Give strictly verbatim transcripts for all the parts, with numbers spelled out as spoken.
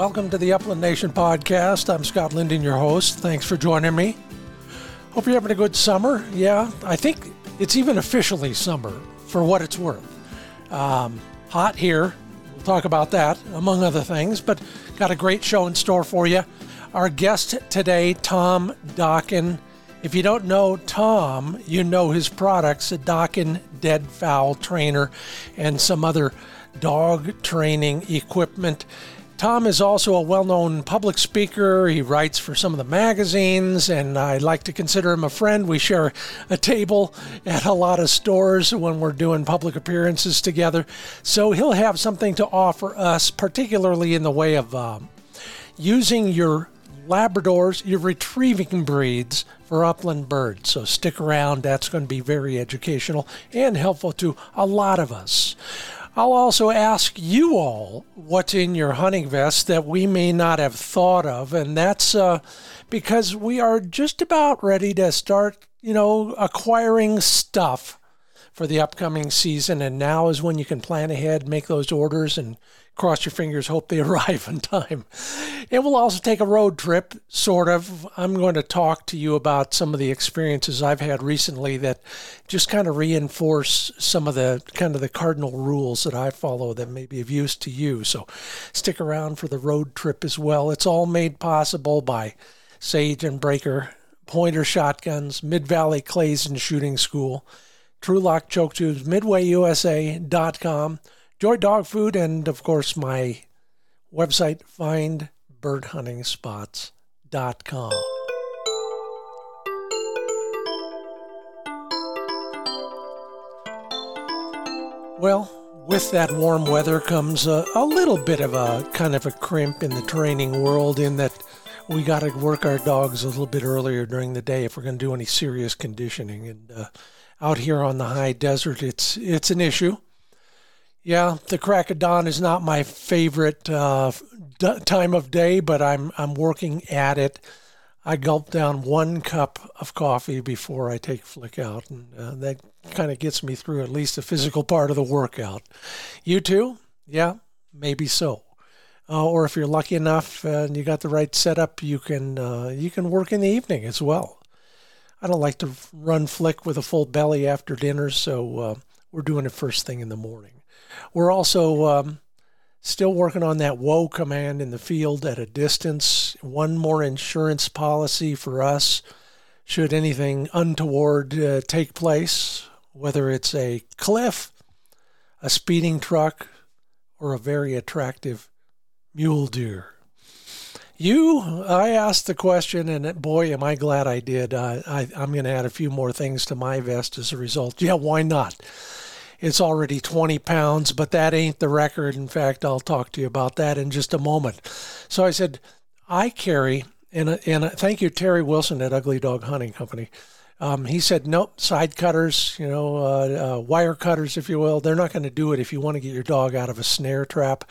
Welcome to the Upland Nation podcast. I'm Scott Linden, your host. Thanks for joining me. Hope you're having a good summer. Yeah, I think it's even officially summer for what it's worth. Um, hot here. We'll talk about that, among other things, but got a great show in store for you. Our guest today, Tom Dokken. If you don't know Tom, you know his products, a Dokken Dead Fowl Trainer and some other dog training equipment. Tom is also a well-known public speaker. He writes for some of the magazines, and I like to consider him a friend. We share a table at a lot of stores when we're doing public appearances together. So he'll have something to offer us, particularly in the way of um, using your Labradors, your retrieving breeds for upland birds. So stick around. That's going to be very educational and helpful to a lot of us. I'll also ask you all what's in your hunting vest that we may not have thought of, and that's uh, because we are just about ready to start, you know, acquiring stuff for the upcoming season, and now is when you can plan ahead, make those orders, and cross your fingers, hope they arrive in time. And we'll also take a road trip, sort of. I'm going to talk to you about some of the experiences I've had recently that just kind of reinforce some of the kind of the cardinal rules that I follow that may be of use to you. So stick around for the road trip as well. It's all made possible by Sage and Breaker, Pointer Shotguns, Mid Valley Clays and Shooting School, Trulock Choke Tubes, Midway U S A dot com, Joy Dog Food, and, of course, my website, find bird hunting spots dot com. Well, with that warm weather comes a, a little bit of a kind of a crimp in the training world, in that we got to work our dogs a little bit earlier during the day if we're going to do any serious conditioning. And uh, out here on the high desert, it's it's an issue. Yeah, the crack of dawn is not my favorite uh, d- time of day, but I'm I'm working at it. I gulp down one cup of coffee before I take Flick out, and uh, that kind of gets me through at least the physical part of the workout. You too? Yeah, maybe so. Uh, or if you're lucky enough and you got the right setup, you can uh, you can work in the evening as well. I don't like to run Flick with a full belly after dinner, so uh, we're doing it first thing in the morning. We're also um, still working on that whoa command in the field at a distance. One more insurance policy for us should anything untoward uh, take place, whether it's a cliff, a speeding truck, or a very attractive mule deer. You, I asked the question, and boy, am I glad I did. Uh, I, I'm going to add a few more things to my vest as a result. Yeah, why not? It's already twenty pounds, but that ain't the record. In fact, I'll talk to you about that in just a moment. So I said, I carry, and, and thank you, Terry Wilson at Ugly Dog Hunting Company. Um, he said, nope, side cutters, you know, uh, uh, wire cutters, if you will. They're not going to do it if you want to get your dog out of a snare trap.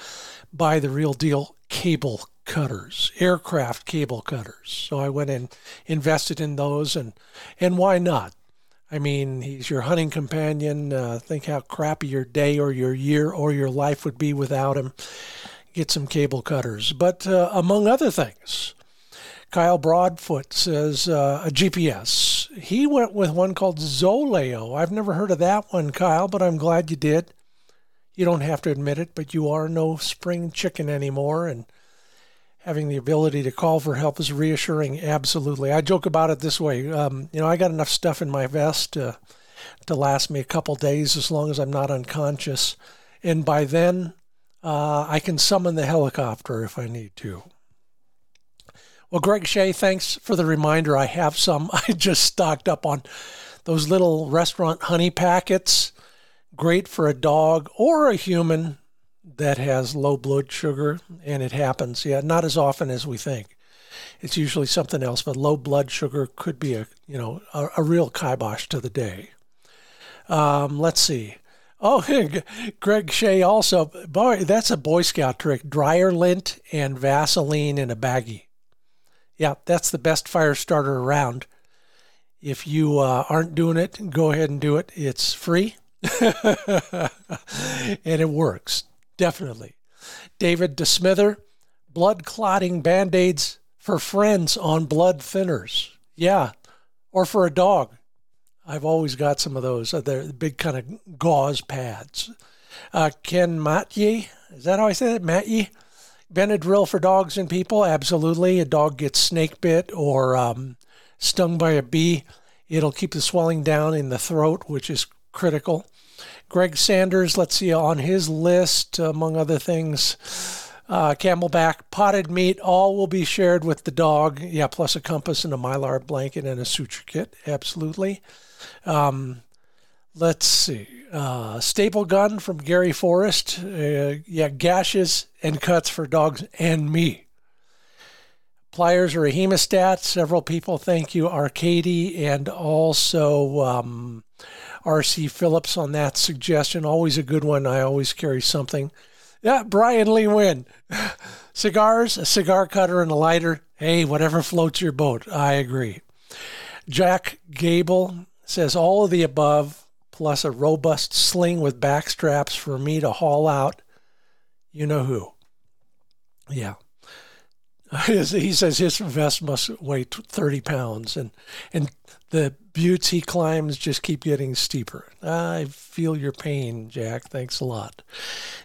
Buy the real deal cable cutters, aircraft cable cutters. So I went and invested in those, and and why not? I mean, he's your hunting companion. Uh, think how crappy your day or your year or your life would be without him. Get some cable cutters. But uh, among other things, Kyle Broadfoot says uh, a G P S. He went with one called Zoleo. I've never heard of that one, Kyle, but I'm glad you did. You don't have to admit it, but you are no spring chicken anymore, and having the ability to call for help is reassuring, absolutely. I joke about it this way. Um, you know, I got enough stuff in my vest to, to last me a couple days as long as I'm not unconscious. And by then, uh, I can summon the helicopter if I need to. Well, Greg Shea, thanks for the reminder. I have some. I just stocked up on those little restaurant honey packets. Great for a dog or a human that has low blood sugar, and it happens, yeah, not as often as we think. It's usually something else, but low blood sugar could be a, you know, a, a real kibosh to the day. Um, let's see. Oh, Greg Shea also, boy, that's a Boy Scout trick, dryer lint and Vaseline in a baggie. Yeah, that's the best fire starter around. If you uh, aren't doing it, go ahead and do it. It's free, and it works. Definitely. David DeSmither, blood clotting Band-Aids for friends on blood thinners. Yeah, or for a dog. I've always got some of those. They're the big kind of gauze pads. Uh, Ken Matye, is that how I say that? Matye? Benadryl for dogs and people? Absolutely. A dog gets snake bit or um, stung by a bee. It'll keep the swelling down in the throat, which is critical. Greg Sanders, let's see, on his list, among other things, uh, camelback, potted meat, all will be shared with the dog. Yeah, plus a compass and a Mylar blanket and a suture kit. Absolutely. Um, let's see. Uh, staple gun from Gary Forrest. Uh, yeah, gashes and cuts for dogs and me. Pliers or a hemostat. Several people, thank you, Arcady, and also um, R C Phillips on that suggestion. Always a good one. I always carry something. Yeah, Brian Lee Wynn. Cigars, a cigar cutter, and a lighter. Hey, whatever floats your boat. I agree. Jack Gable says all of the above, plus a robust sling with back straps for me to haul out. You know who. Yeah. He says his vest must weigh thirty pounds, and and the buttes he climbs just keep getting steeper. I feel your pain, Jack. Thanks a lot.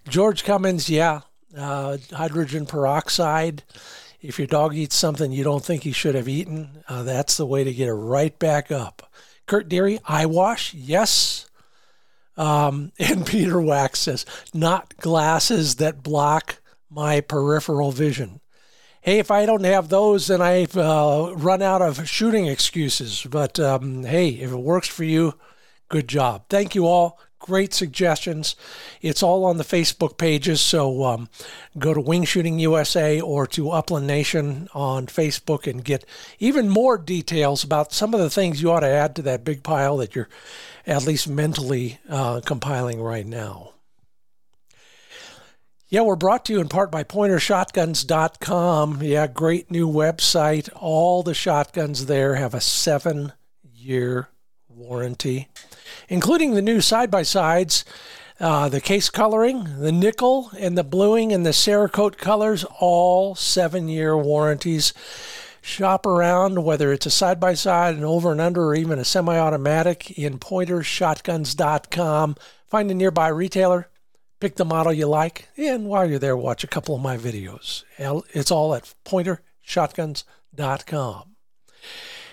George Cummins, yeah, uh, hydrogen peroxide. If your dog eats something you don't think he should have eaten, uh, that's the way to get it right back up. Kurt Deary, eye wash, yes. Um, and Peter Wax says, not glasses that block my peripheral vision. Hey, if I don't have those, then I've uh, run out of shooting excuses. But, um, hey, if it works for you, good job. Thank you all. Great suggestions. It's all on the Facebook pages, so um, go to Wing Shooting U S A or to Upland Nation on Facebook and get even more details about some of the things you ought to add to that big pile that you're at least mentally uh, compiling right now. Yeah, we're brought to you in part by Pointer Shotguns dot com. Yeah, great new website. All the shotguns there have a seven-year warranty, including the new side-by-sides, uh, the case coloring, the nickel, and the bluing, and the Cerakote colors, all seven-year warranties. Shop around, whether it's a side-by-side, an over and under, or even a semi-automatic in Pointer Shotguns dot com. Find a nearby retailer. Pick the model you like, and while you're there, watch a couple of my videos. It's all at Pointer Shotguns dot com.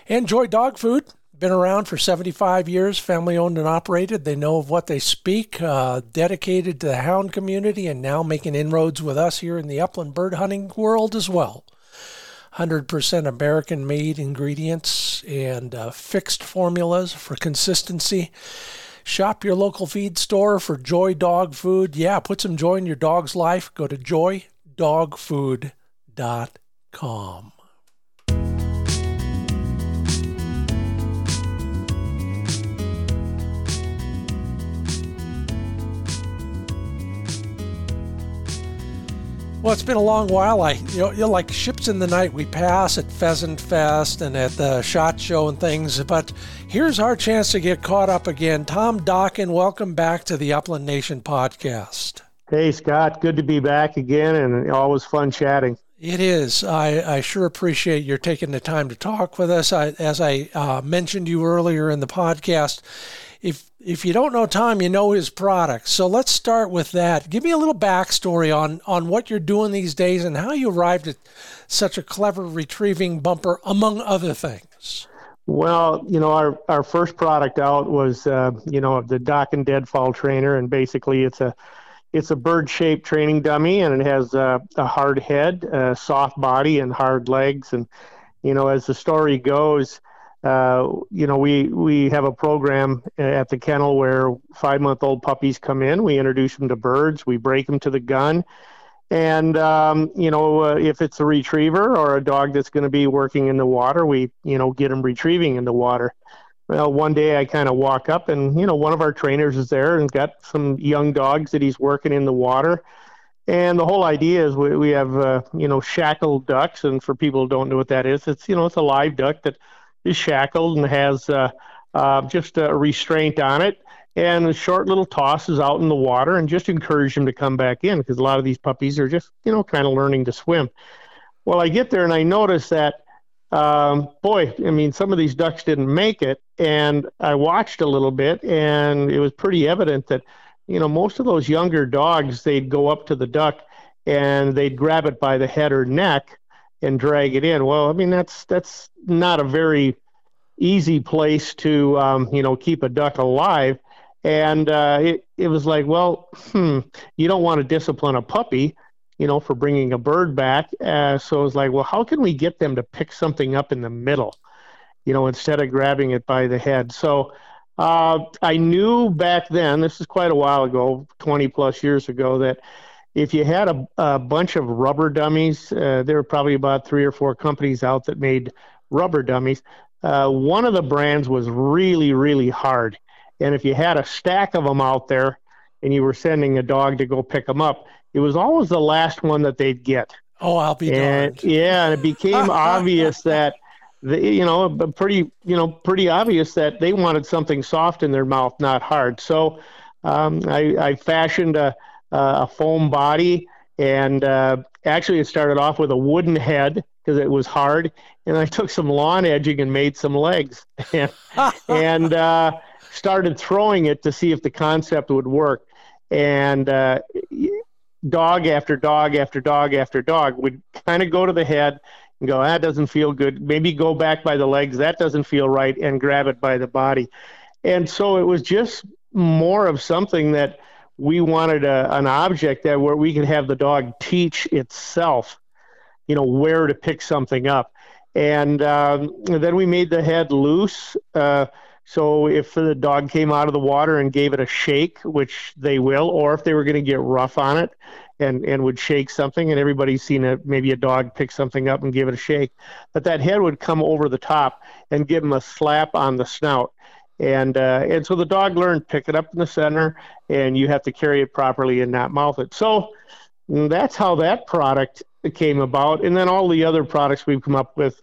And Joy Dog Food, been around for seventy-five years, family-owned and operated. They know of what they speak, uh, dedicated to the hound community, and now making inroads with us here in the upland bird hunting world as well. one hundred percent American-made ingredients and uh, fixed formulas for consistency. Shop your local feed store for Joy Dog Food. Yeah, put some joy in your dog's life. Go to joy dog food dot com. Well, it's been a long while. I, you know, you're like ships in the night we pass at Pheasant Fest and at the Shot Show and things, but here's our chance to get caught up again. Tom Dokken, welcome back to the Upland Nation podcast. Hey, Scott. Good to be back again, and always fun chatting. It is. I, I sure appreciate your taking the time to talk with us. I, as I uh, mentioned you earlier in the podcast, if if you don't know Tom, you know his products. So let's start with that. Give me a little backstory on, on what you're doing these days and how you arrived at such a clever retrieving bumper, among other things. Well, you know, our, our first product out was, uh, you know, the Dokken Dead Fowl Trainer, and basically it's a It's a bird-shaped training dummy, and it has uh, a hard head, a soft body, and hard legs. And, you know, as the story goes, uh, you know, we, we have a program at the kennel where five-month-old puppies come in. We introduce them to birds. We break them to the gun. And, um, you know, uh, if it's a retriever or a dog that's going to be working in the water, we, you know, get them retrieving in the water. Well, one day I kind of walk up and, you know, one of our trainers is there and got some young dogs that he's working in the water. And the whole idea is we, we have, uh, you know, shackled ducks. And for people who don't know what that is, it's, you know, it's a live duck that is shackled and has uh, uh, just a restraint on it. and a short little toss is out in the water, and just encourage them to come back in, because a lot of these puppies are just, you know, kind of learning to swim. Well, I get there and I notice that, um, boy, I mean, some of these ducks didn't make it, and I watched a little bit, and it was pretty evident that, you know, most of those younger dogs, they'd go up to the duck and they'd grab it by the head or neck and drag it in. Well, I mean, that's that's not a very easy place to, um, you know, keep a duck alive. And uh, it, it was like, well, hmm, you don't want to discipline a puppy, you know, for bringing a bird back. Uh, so it was like, well, how can we get them to pick something up in the middle, you know, instead of grabbing it by the head? So uh, I knew back then, this is quite a while ago, twenty plus years ago, that if you had a, a bunch of rubber dummies, uh, there were probably about three or four companies out that made rubber dummies. Uh, one of the brands was really, really hard. And if you had a stack of them out there and you were sending a dog to go pick them up, it was always the last one that they'd get. Oh, I'll be and, darned. Yeah, and it became obvious that, the, you know, pretty, you know, pretty obvious that they wanted something soft in their mouth, not hard. So um, I, I fashioned a, a foam body, and uh, actually it started off with a wooden head, because it was hard, and I took some lawn edging and made some legs and uh, started throwing it to see if the concept would work. And uh, dog after dog after dog after dog would kind of go to the head and go, that doesn't feel good. Maybe go back by the legs. That doesn't feel right, and grab it by the body. And so it was just more of something that we wanted a, an object that where we could have the dog teach itself, you know, where to pick something up. And um, then we made the head loose. Uh, so if the dog came out of the water and gave it a shake, which they will, or if they were going to get rough on it and, and would shake something, and everybody's seen a, maybe a dog pick something up and give it a shake, but that head would come over the top and give them a slap on the snout. And uh, and so the dog learned, pick it up in the center, and you have to carry it properly and not mouth it. So that's how that product came about, and then all the other products we've come up with,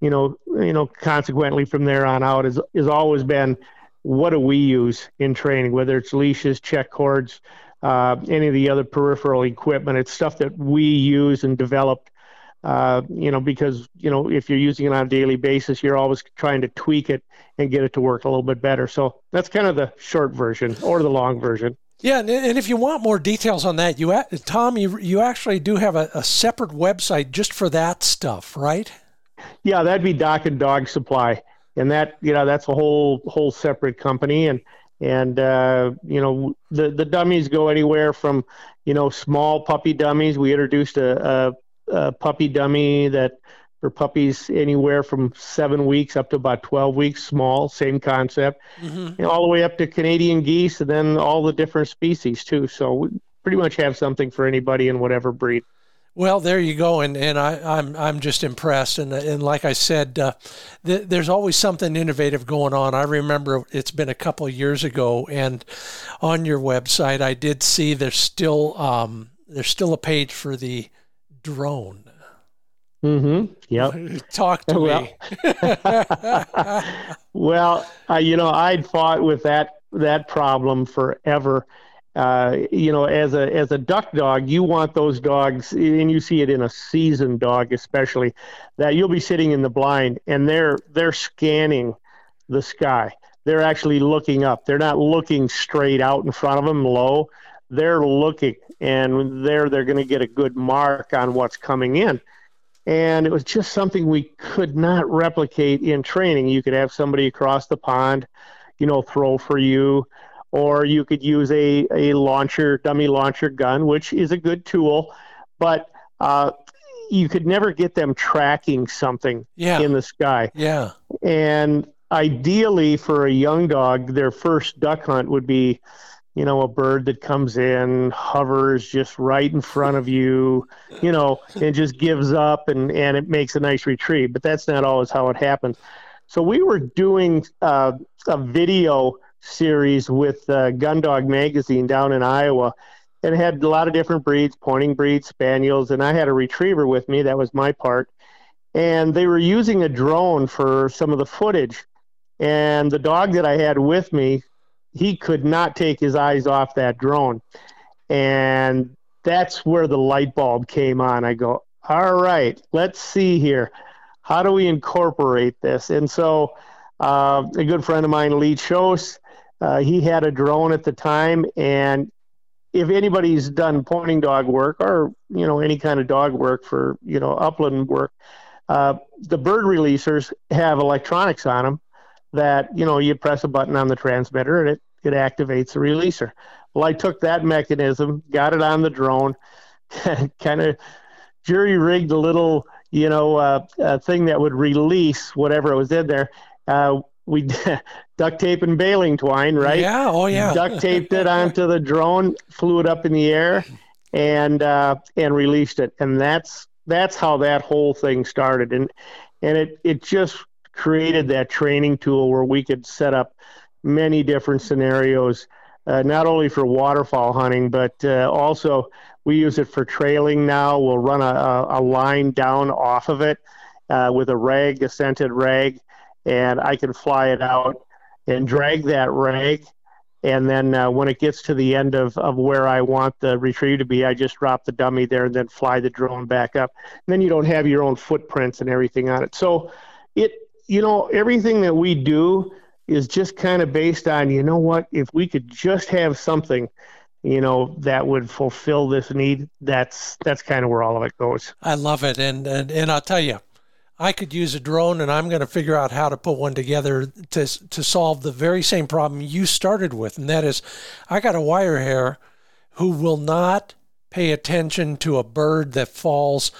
you know, you know, consequently from there on out is is always been, what do we use in training? Whether it's leashes, check cords, uh, any of the other peripheral equipment, it's stuff that we use and developed. Uh, you know, because you know, if you're using it on a daily basis, you're always trying to tweak it and get it to work a little bit better. So that's kind of the short version or the long version. Yeah, and if you want more details on that, you Tom, you you actually do have a, a separate website just for that stuff, right? Yeah, that'd be Dokken Dog Supply, and that you know that's a whole whole separate company, and and uh, you know the the dummies go anywhere from you know small puppy dummies. We introduced a, a, a puppy dummy that for puppies anywhere from seven weeks up to about twelve weeks, small, same concept, mm-hmm. and all the way up to Canadian geese, and then all the different species too. So we pretty much have something for anybody in whatever breed. Well, there you go, and and I, I'm I'm just impressed, and and like I said, uh, th- there's always something innovative going on. I remember it's been a couple of years ago, and on your website, I did see there's still um, there's still a page for the drone. Mm-hmm. Yep. Talk to well, me. Well, uh, you know, I'd fought with that that problem forever. Uh, you know, as a as a duck dog, you want those dogs, and you see it in a seasoned dog especially, that you'll be sitting in the blind and they're they're scanning the sky. They're actually looking up. They're not looking straight out in front of them low. They're looking, and there they're going to get a good mark on what's coming in. And it was just something we could not replicate in training. You could have somebody across the pond, you know, throw for you, or you could use a, a launcher, dummy launcher gun, which is a good tool, but uh, you could never get them tracking something yeah. in the sky. Yeah. And ideally for a young dog, their first duck hunt would be, you know, a bird that comes in, hovers just right in front of you, you know, and just gives up, and, and it makes a nice retrieve. But that's not always how it happens. So we were doing uh, a video series with uh, Gun Dog magazine down in Iowa, and it had a lot of different breeds, pointing breeds, spaniels, and I had a retriever with me. That was my part. And they were using a drone for some of the footage. And the dog that I had with me, he could not take his eyes off that drone. And that's where the light bulb came on. I go, all right, let's see here. How do we incorporate this? And so uh, a good friend of mine, Lee Chose, uh, he had a drone at the time. And if anybody's done pointing dog work or, you know, any kind of dog work for, you know, upland work, uh, the bird releasers have electronics on them that, you know, you press a button on the transmitter and it, it activates the releaser. Well, I took that mechanism, got it on the drone, kind of jury-rigged a little, you know, uh, a thing that would release whatever was in there. Uh, we duct tape and baling twine, right? Yeah, oh yeah. Duct taped it onto the drone, flew it up in the air, and uh, and released it. And that's that's how that whole thing started. And and it it just created that training tool where we could set up many different scenarios, uh, not only for waterfowl hunting, but uh, also we use it for trailing now. We'll run a, a line down off of it uh, with a rag, a scented rag, and I can fly it out and drag that rag. And then uh, when it gets to the end of, of where I want the retrieve to be, I just drop the dummy there and then fly the drone back up. And then you don't have your own footprints and everything on it. So it, you know, everything that we do is just kind of based on, you know what, if we could just have something, you know, that would fulfill this need, that's that's kind of where all of it goes. I love it. And, and, and I'll tell you, I could use a drone, and I'm going to figure out how to put one together to to solve the very same problem you started with. And that is, I got a wirehair who will not pay attention to a bird that falls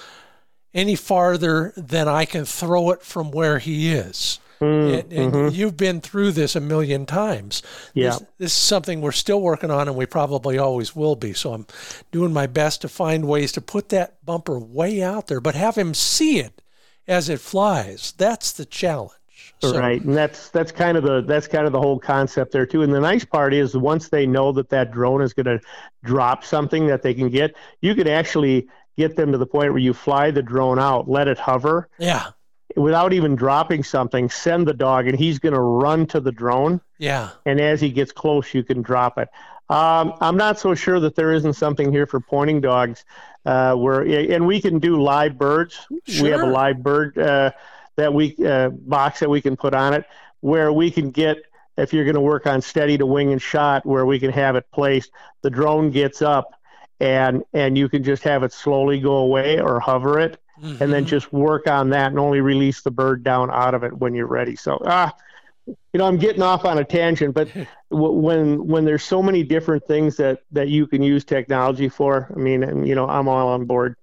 any farther than I can throw it from where he is. Mm, and, and mm-hmm. You've been through this a million times. Yeah. This, this is something we're still working on, and we probably always will be. So I'm doing my best to find ways to put that bumper way out there, but have him see it as it flies. That's the challenge. So, right, and that's that's kind of the that's kind of the whole concept there too. And the nice part is once they know that that drone is going to drop something that they can get, you could actually get them to the point where you fly the drone out, let it hover. Yeah. Without even dropping something, send the dog, and he's going to run to the drone. Yeah. And as he gets close, you can drop it. Um, I'm not so sure that there isn't something here for pointing dogs, uh, where and we can do live birds. Sure. We have a live bird uh, that we uh, box that we can put on it, where we can get, if you're going to work on steady to wing and shot, where we can have it placed. The drone gets up, and and you can just have it slowly go away or hover it. Mm-hmm. And then just work on that and only release the bird down out of it when you're ready. So, ah, you know, I'm getting off on a tangent, but w- when when there's so many different things that, that you can use technology for, I mean, you know, I'm all on board.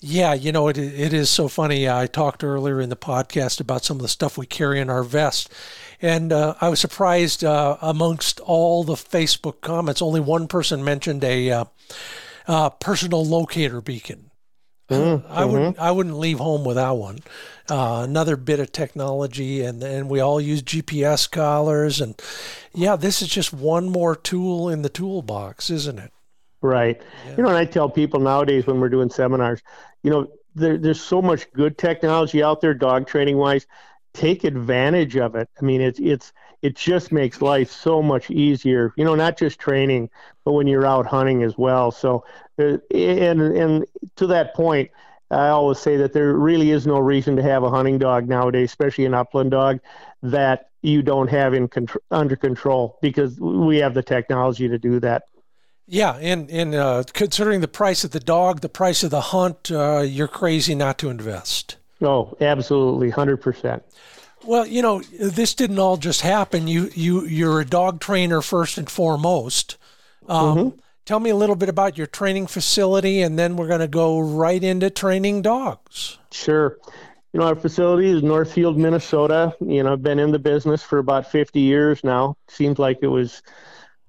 Yeah, you know, it it is so funny. I talked earlier in the podcast about some of the stuff we carry in our vest. And uh, I was surprised uh, amongst all the Facebook comments, only one person mentioned a uh, uh, personal locator beacon. Mm-hmm. I wouldn't. I wouldn't leave home without one. Uh, another bit of technology, and, and we all use G P S collars, and yeah, this is just one more tool in the toolbox, isn't it? Right. Yeah. You know, and I tell people nowadays when we're doing seminars, you know, there, there's so much good technology out there, dog training wise. Take advantage of it. I mean, it's it's it just makes life so much easier. You know, not just training, but when you're out hunting as well. So. And and to that point, I always say that there really is no reason to have a hunting dog nowadays, especially an upland dog, that you don't have in contr- under control, because we have the technology to do that. Yeah, and, and uh, considering the price of the dog, the price of the hunt, uh, you're crazy not to invest. Oh, absolutely, one hundred percent. Well, you know, this didn't all just happen. You, you, you're a dog trainer first and foremost. Um, mm-hmm. Tell me a little bit about your training facility, and then we're going to go right into training dogs. Sure. You know, our facility is Northfield, Minnesota. You know, I've been in the business for about fifty years now. Seems like it was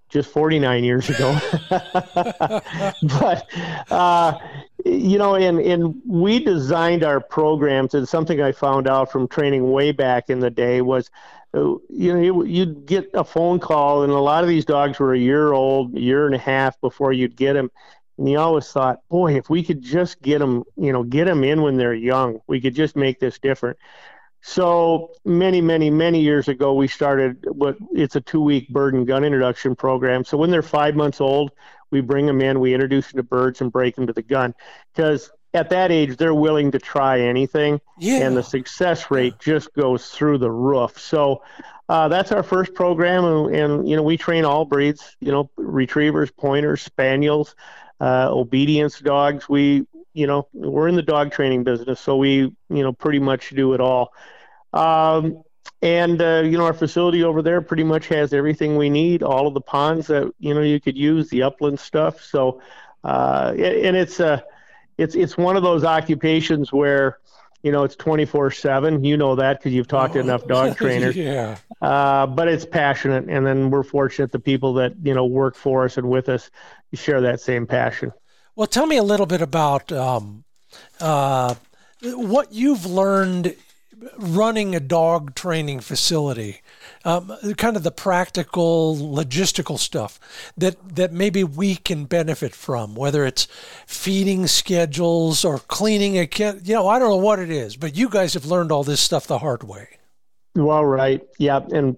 just forty-nine years ago. But, uh, you know, and, and we designed our programs, and something I found out from training way back in the day was, you know, you'd get a phone call, and a lot of these dogs were a year old, year and a half before you'd get them. And you always thought, boy, if we could just get them, you know, get them in when they're young, we could just make this different. So many, many, many years ago, we started what it's a two-week bird and gun introduction program. So when they're five months old, we bring them in, we introduce them to birds and break them to the gun. Because at that age, they're willing to try anything, yeah. and the success rate just goes through the roof. So uh, that's our first program, and, and, you know, we train all breeds, you know, retrievers, pointers, spaniels, uh, obedience dogs. We, you know, we're in the dog training business, so we, you know, pretty much do it all. Um, and, uh, you know, our facility over there pretty much has everything we need, all of the ponds that, you know, you could use, the upland stuff. So, uh, and it's a, it's, it's one of those occupations where, you know, it's twenty-four seven, you know that, cause you've talked to enough dog trainers, yeah. uh, but it's passionate. And then we're fortunate the people that, you know, work for us and with us share that same passion. Well, tell me a little bit about, um, uh, what you've learned running a dog training facility, um, kind of the practical logistical stuff that, that maybe we can benefit from, whether it's feeding schedules or cleaning a kid, you know, I don't know what it is, but you guys have learned all this stuff the hard way. Well, right. Yeah. And,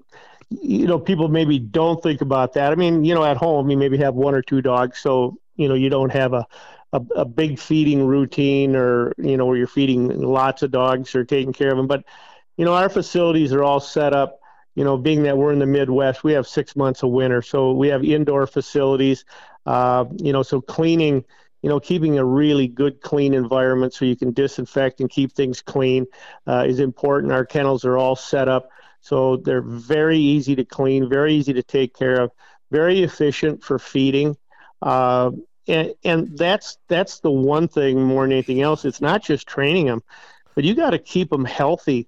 you know, people maybe don't think about that. I mean, you know, at home, you maybe have one or two dogs. So, you know, you don't have a, A, a big feeding routine or, you know, where you're feeding lots of dogs or taking care of them. But, you know, our facilities are all set up, you know, being that we're in the Midwest, we have six months of winter. So we have indoor facilities, uh, you know, so cleaning, you know, keeping a really good clean environment so you can disinfect and keep things clean uh, is important. Our kennels are all set up. So they're very easy to clean, very easy to take care of, very efficient for feeding. Uh, And, and that's that's the one thing more than anything else. It's not just training them, but you got to keep them healthy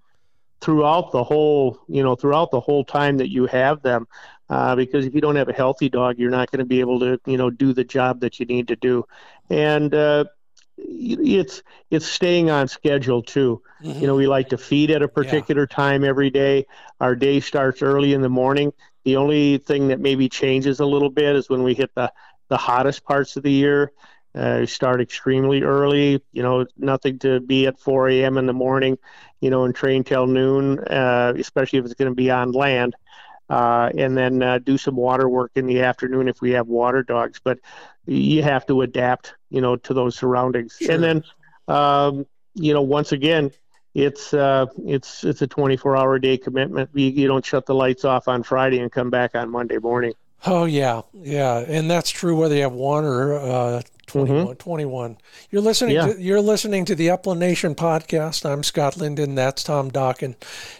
throughout the whole, you know, throughout the whole time that you have them. Uh, because if you don't have a healthy dog, you're not going to be able to, you know, do the job that you need to do. And uh, it's it's staying on schedule too. Mm-hmm. You know, we like to feed at a particular yeah. time every day. Our day starts early in the morning. The only thing that maybe changes a little bit is when we hit the the hottest parts of the year, uh, start extremely early, you know, nothing to be at four a.m. in the morning, you know, and train till noon, uh, especially if it's going to be on land, uh, and then uh, do some water work in the afternoon if we have water dogs. But you have to adapt, you know, to those surroundings. Sure. And then, um, you know, once again, it's uh, it's it's a twenty-four hour day commitment. You, you don't shut the lights off on Friday and come back on Monday morning. Oh, yeah, yeah, and that's true whether you have one or uh, twenty-one. Mm-hmm. twenty-one. You're listening yeah. to you're listening to the Upland Nation podcast. I'm Scott Linden. That's Tom Dokken.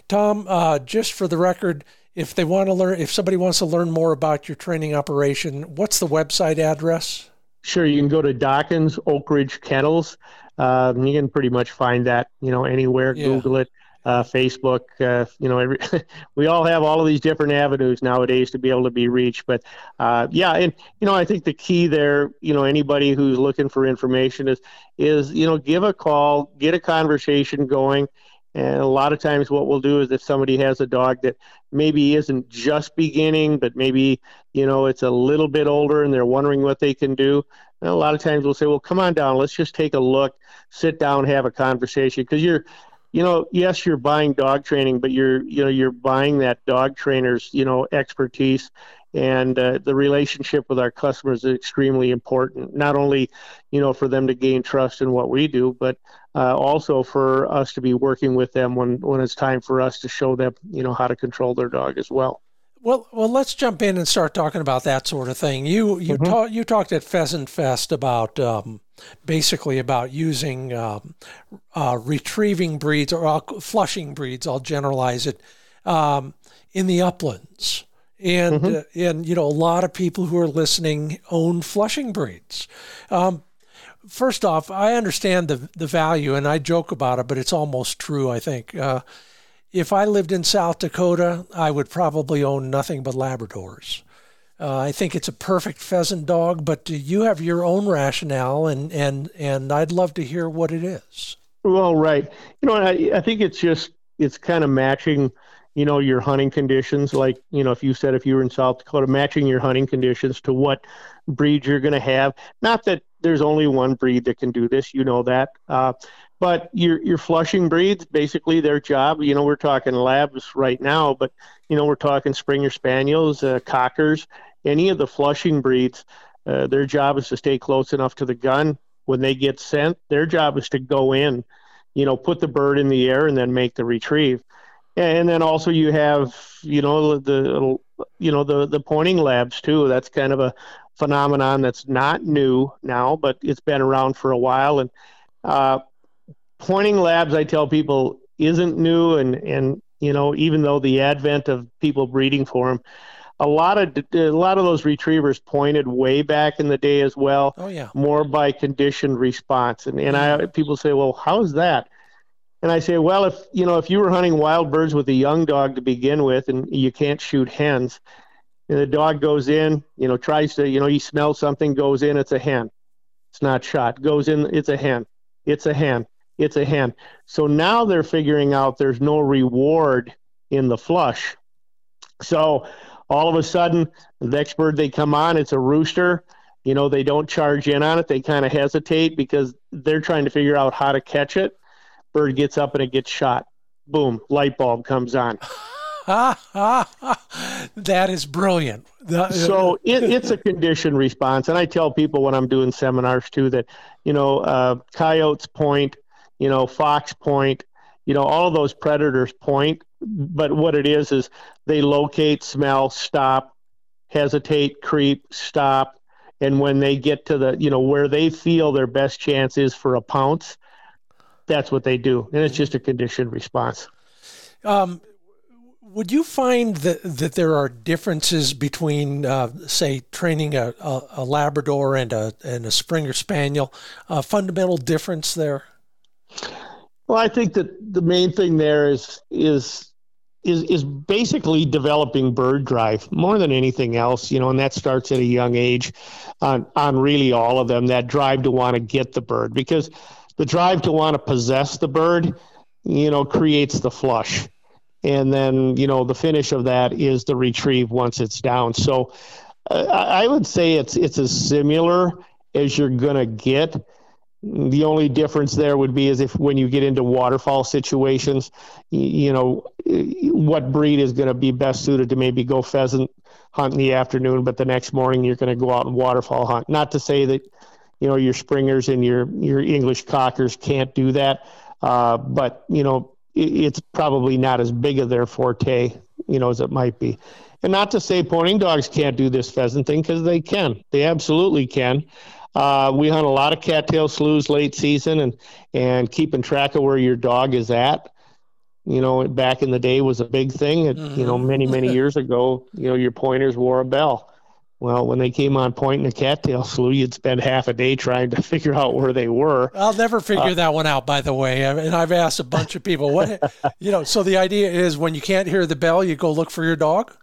Tom, uh, just for the record, if they want to learn, if somebody wants to learn more about your training operation, what's the website address? Sure, you can go to Dokken's Oak Ridge Kennels. Uh, you can pretty much find that, you know, anywhere. Yeah. Google it. Uh, Facebook, uh, you know, every, we all have all of these different avenues nowadays to be able to be reached. But uh, yeah, and you know, I think the key there, you know, anybody who's looking for information is is you know, give a call, get a conversation going. And a lot of times, what we'll do is if somebody has a dog that maybe isn't just beginning, but maybe, you know, it's a little bit older and they're wondering what they can do. And a lot of times, we'll say, well, come on down, let's just take a look, sit down, have a conversation, because you're. You know, yes, you're buying dog training, but you're, you know, you're buying that dog trainer's, you know, expertise, and uh, the relationship with our customers is extremely important. Not only, you know, for them to gain trust in what we do, but uh, also for us to be working with them when, when it's time for us to show them, you know, how to control their dog as well. Well, well, let's jump in and start talking about that sort of thing. You you mm-hmm. talked you talked at Pheasant Fest about um, basically about using um, uh, retrieving breeds or uh, flushing breeds. I'll generalize it um, in the uplands, and mm-hmm. uh, and you know, a lot of people who are listening own flushing breeds. Um, first off, I understand the the value, and I joke about it, but it's almost true, I think. Uh, If I lived in South Dakota, I would probably own nothing but Labradors. Uh, I think it's a perfect pheasant dog, but you have your own rationale, and, and, and I'd love to hear what it is. Well, right. You know, I, I think it's just, it's kind of matching, you know, your hunting conditions. Like, you know, if you said if you were in South Dakota, matching your hunting conditions to what breed you're going to have. Not that there's only one breed that can do this. You know that. Uh, but your your flushing breeds, basically their job, you know, we're talking labs right now, but, you know, we're talking Springer Spaniels, uh, Cockers, any of the flushing breeds, uh, their job is to stay close enough to the gun. When they get sent, their job is to go in, you know, put the bird in the air and then make the retrieve. And then also you have, you know, the, you know, the, the pointing labs too. That's kind of a phenomenon that's not new now, but it's been around for a while. And uh, pointing labs, I tell people, isn't new. And, and, you know, even though the advent of people breeding for them, a lot of a lot of those retrievers pointed way back in the day as well. Oh, yeah. More by conditioned response. And and I people say, well, how's that? And I say, well, if you know, if you were hunting wild birds with a young dog to begin with, and you can't shoot hens, and the dog goes in, you know, tries to, you know, he smells something, goes in, it's a hen. It's not shot. Goes in, it's a hen. It's a hen. It's a hen. So now they're figuring out there's no reward in the flush. So all of a sudden, the next bird they come on, it's a rooster. You know, they don't charge in on it. They kind of hesitate because they're trying to figure out how to catch it. Bird gets up and it gets shot. Boom, light bulb comes on. That is brilliant. So it, it's a conditioned response. And I tell people when I'm doing seminars, too, that, you know, uh, coyotes point, you know, fox point, you know, all of those predators point. But what it is is they locate, smell, stop, hesitate, creep, stop, and when they get to the, you know, where they feel their best chance is for a pounce, that's what they do, and it's just a conditioned response. Um, would you find that that there are differences between, uh, say, training a, a, a Labrador and a and a Springer Spaniel, a fundamental difference there? Well, I think that the main thing there is is is is basically developing bird drive more than anything else, you know, and that starts at a young age on, on really all of them, that drive to want to get the bird, because the drive to want to possess the bird, you know, creates the flush. And then, you know, the finish of that is the retrieve once it's down. So uh, I would say it's it's as similar as you're going to get. The only difference there would be is if when you get into waterfall situations, you know, what breed is going to be best suited to maybe go pheasant hunt in the afternoon, but the next morning you're going to go out and waterfall hunt. Not to say that, you know, your Springers and your, your English Cockers can't do that, uh, but, you know, it, it's probably not as big of their forte, you know, as it might be. And not to say pointing dogs can't do this pheasant thing, because they can. They absolutely can. Uh, we hunt a lot of cattail sloughs late season, and, and keeping track of where your dog is at, you know, back in the day was a big thing. It, you know, many, many years ago, you know, your pointers wore a bell. Well, when they came on pointing a cattail slough, you'd spend half a day trying to figure out where they were. I'll never figure uh, that one out, by the way. I mean, I've asked a bunch of people, what, you know, so the idea is when you can't hear the bell, you go look for your dog.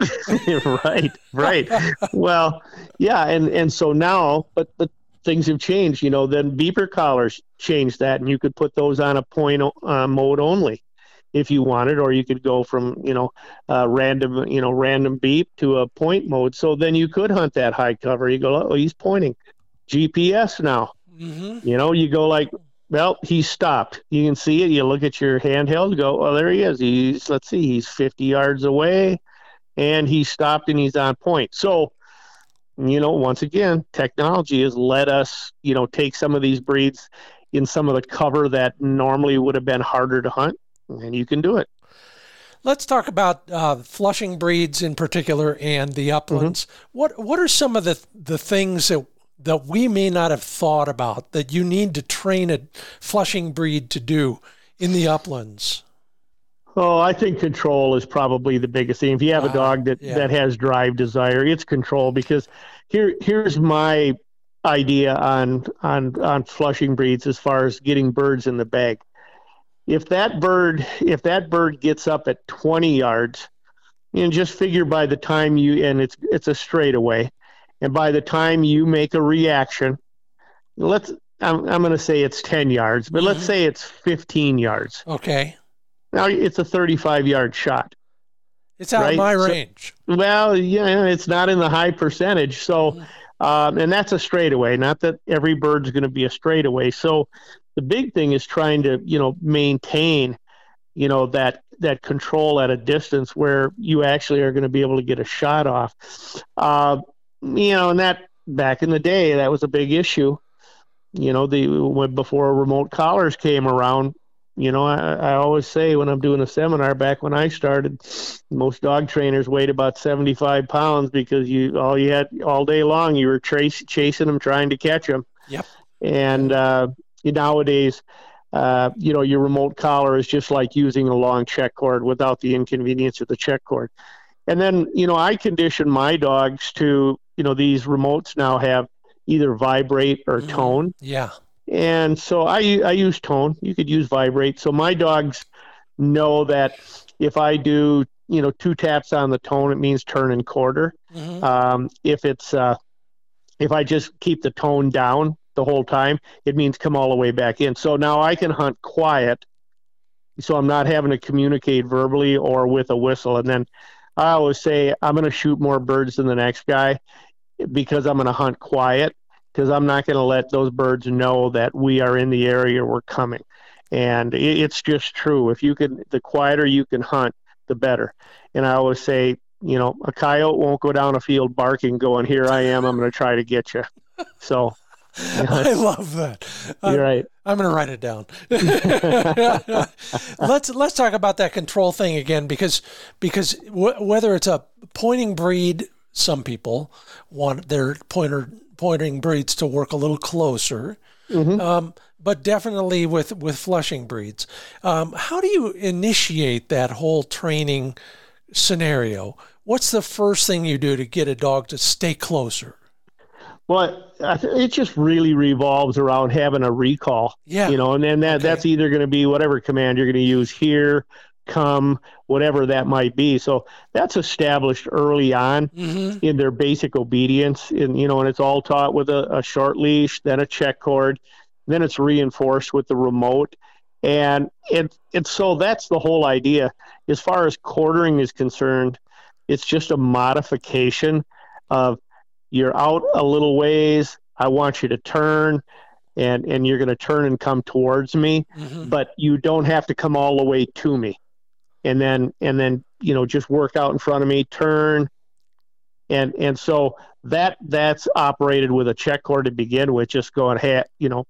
Right, right. Well, yeah. And, and so now, but, but, things have changed, you know, then beeper collars changed that, and you could put those on a point uh, mode only if you wanted, or you could go from, you know, uh, random, you know, random beep to a point mode. So then you could hunt that high cover. You go, oh, he's pointing. G P S now. Mm-hmm. You know, you go like, well, he stopped. You can see it. You look at your handheld, go, oh, there he is. He's, let's see, he's fifty yards away, and he stopped and he's on point. So, you know, once again, technology has let us, you know, take some of these breeds in some of the cover that normally would have been harder to hunt, and you can do it. Let's talk about uh, flushing breeds in particular and the uplands. Mm-hmm. What what are some of the, the things that, that we may not have thought about that you need to train a flushing breed to do in the uplands? Oh, I think control is probably the biggest thing. If you have a dog that, uh, yeah. that has drive, desire, it's control. Because here, here's my idea on, on, on flushing breeds as far as getting birds in the bag. If that bird, if that bird gets up at twenty yards, and just figure by the time you, and it's, it's a straightaway, and by the time you make a reaction, let's, I'm, I'm going to say it's ten yards, but mm-hmm. let's say it's fifteen yards. Okay. Now, it's a thirty-five-yard shot. It's out right? of my range. So, well, yeah, it's not in the high percentage. So Um, and that's a straightaway, not that every bird's going to be a straightaway. So the big thing is trying to, you know, maintain, you know, that, that control at a distance where you actually are going to be able to get a shot off. Uh, you know, and that back in the day, that was a big issue. You know, the, when, before remote collars came around, you know, I, I always say when I'm doing a seminar, back when I started, most dog trainers weighed about seventy-five pounds because you all you had all day long, you were trace, chasing them, trying to catch them. Yep. And uh, nowadays, uh, you know, your remote collar is just like using a long check cord without the inconvenience of the check cord. And then, you know, I condition my dogs to, you know, these remotes now have either vibrate or tone. Mm, yeah. And so I, I use tone. You could use vibrate. So my dogs know that if I do, you know, two taps on the tone, it means turn and quarter. Mm-hmm. Um, if it's, uh, if I just keep the tone down the whole time, it means come all the way back in. So now I can hunt quiet. So I'm not having to communicate verbally or with a whistle. And then I always say, I'm going to shoot more birds than the next guy because I'm going to hunt quiet. Because I'm not going to let those birds know that we are in the area, we're coming. And it, it's just true. If you can, the quieter you can hunt, the better. And I always say, you know, a coyote won't go down a field barking going, here I am, I'm going to try to get you. So. You know, I love that. You're I'm, right. I'm going to write it down. let's let's talk about that control thing again, because, because w- whether it's a pointing breed, some people want their pointer pointing breeds to work a little closer, mm-hmm. um, but definitely with, with flushing breeds. Um, how do you initiate that whole training scenario? What's the first thing you do to get a dog to stay closer? Well, I th- it just really revolves around having a recall. Yeah. You know, and then that, okay. that's either going to be whatever command you're going to use here, come, whatever that might be. So that's established early on mm-hmm. in their basic obedience. And, you know, and it's all taught with a, a short leash, then a check cord, then it's reinforced with the remote. And, and, and so that's the whole idea. As far as quartering is concerned, it's just a modification of you're out a little ways, I want you to turn, and, and you're going to turn and come towards me, mm-hmm. but you don't have to come all the way to me. And then, and then, you know, just work out in front of me, turn. And, and so that, that's operated with a check cord to begin with, just going, hey, you know,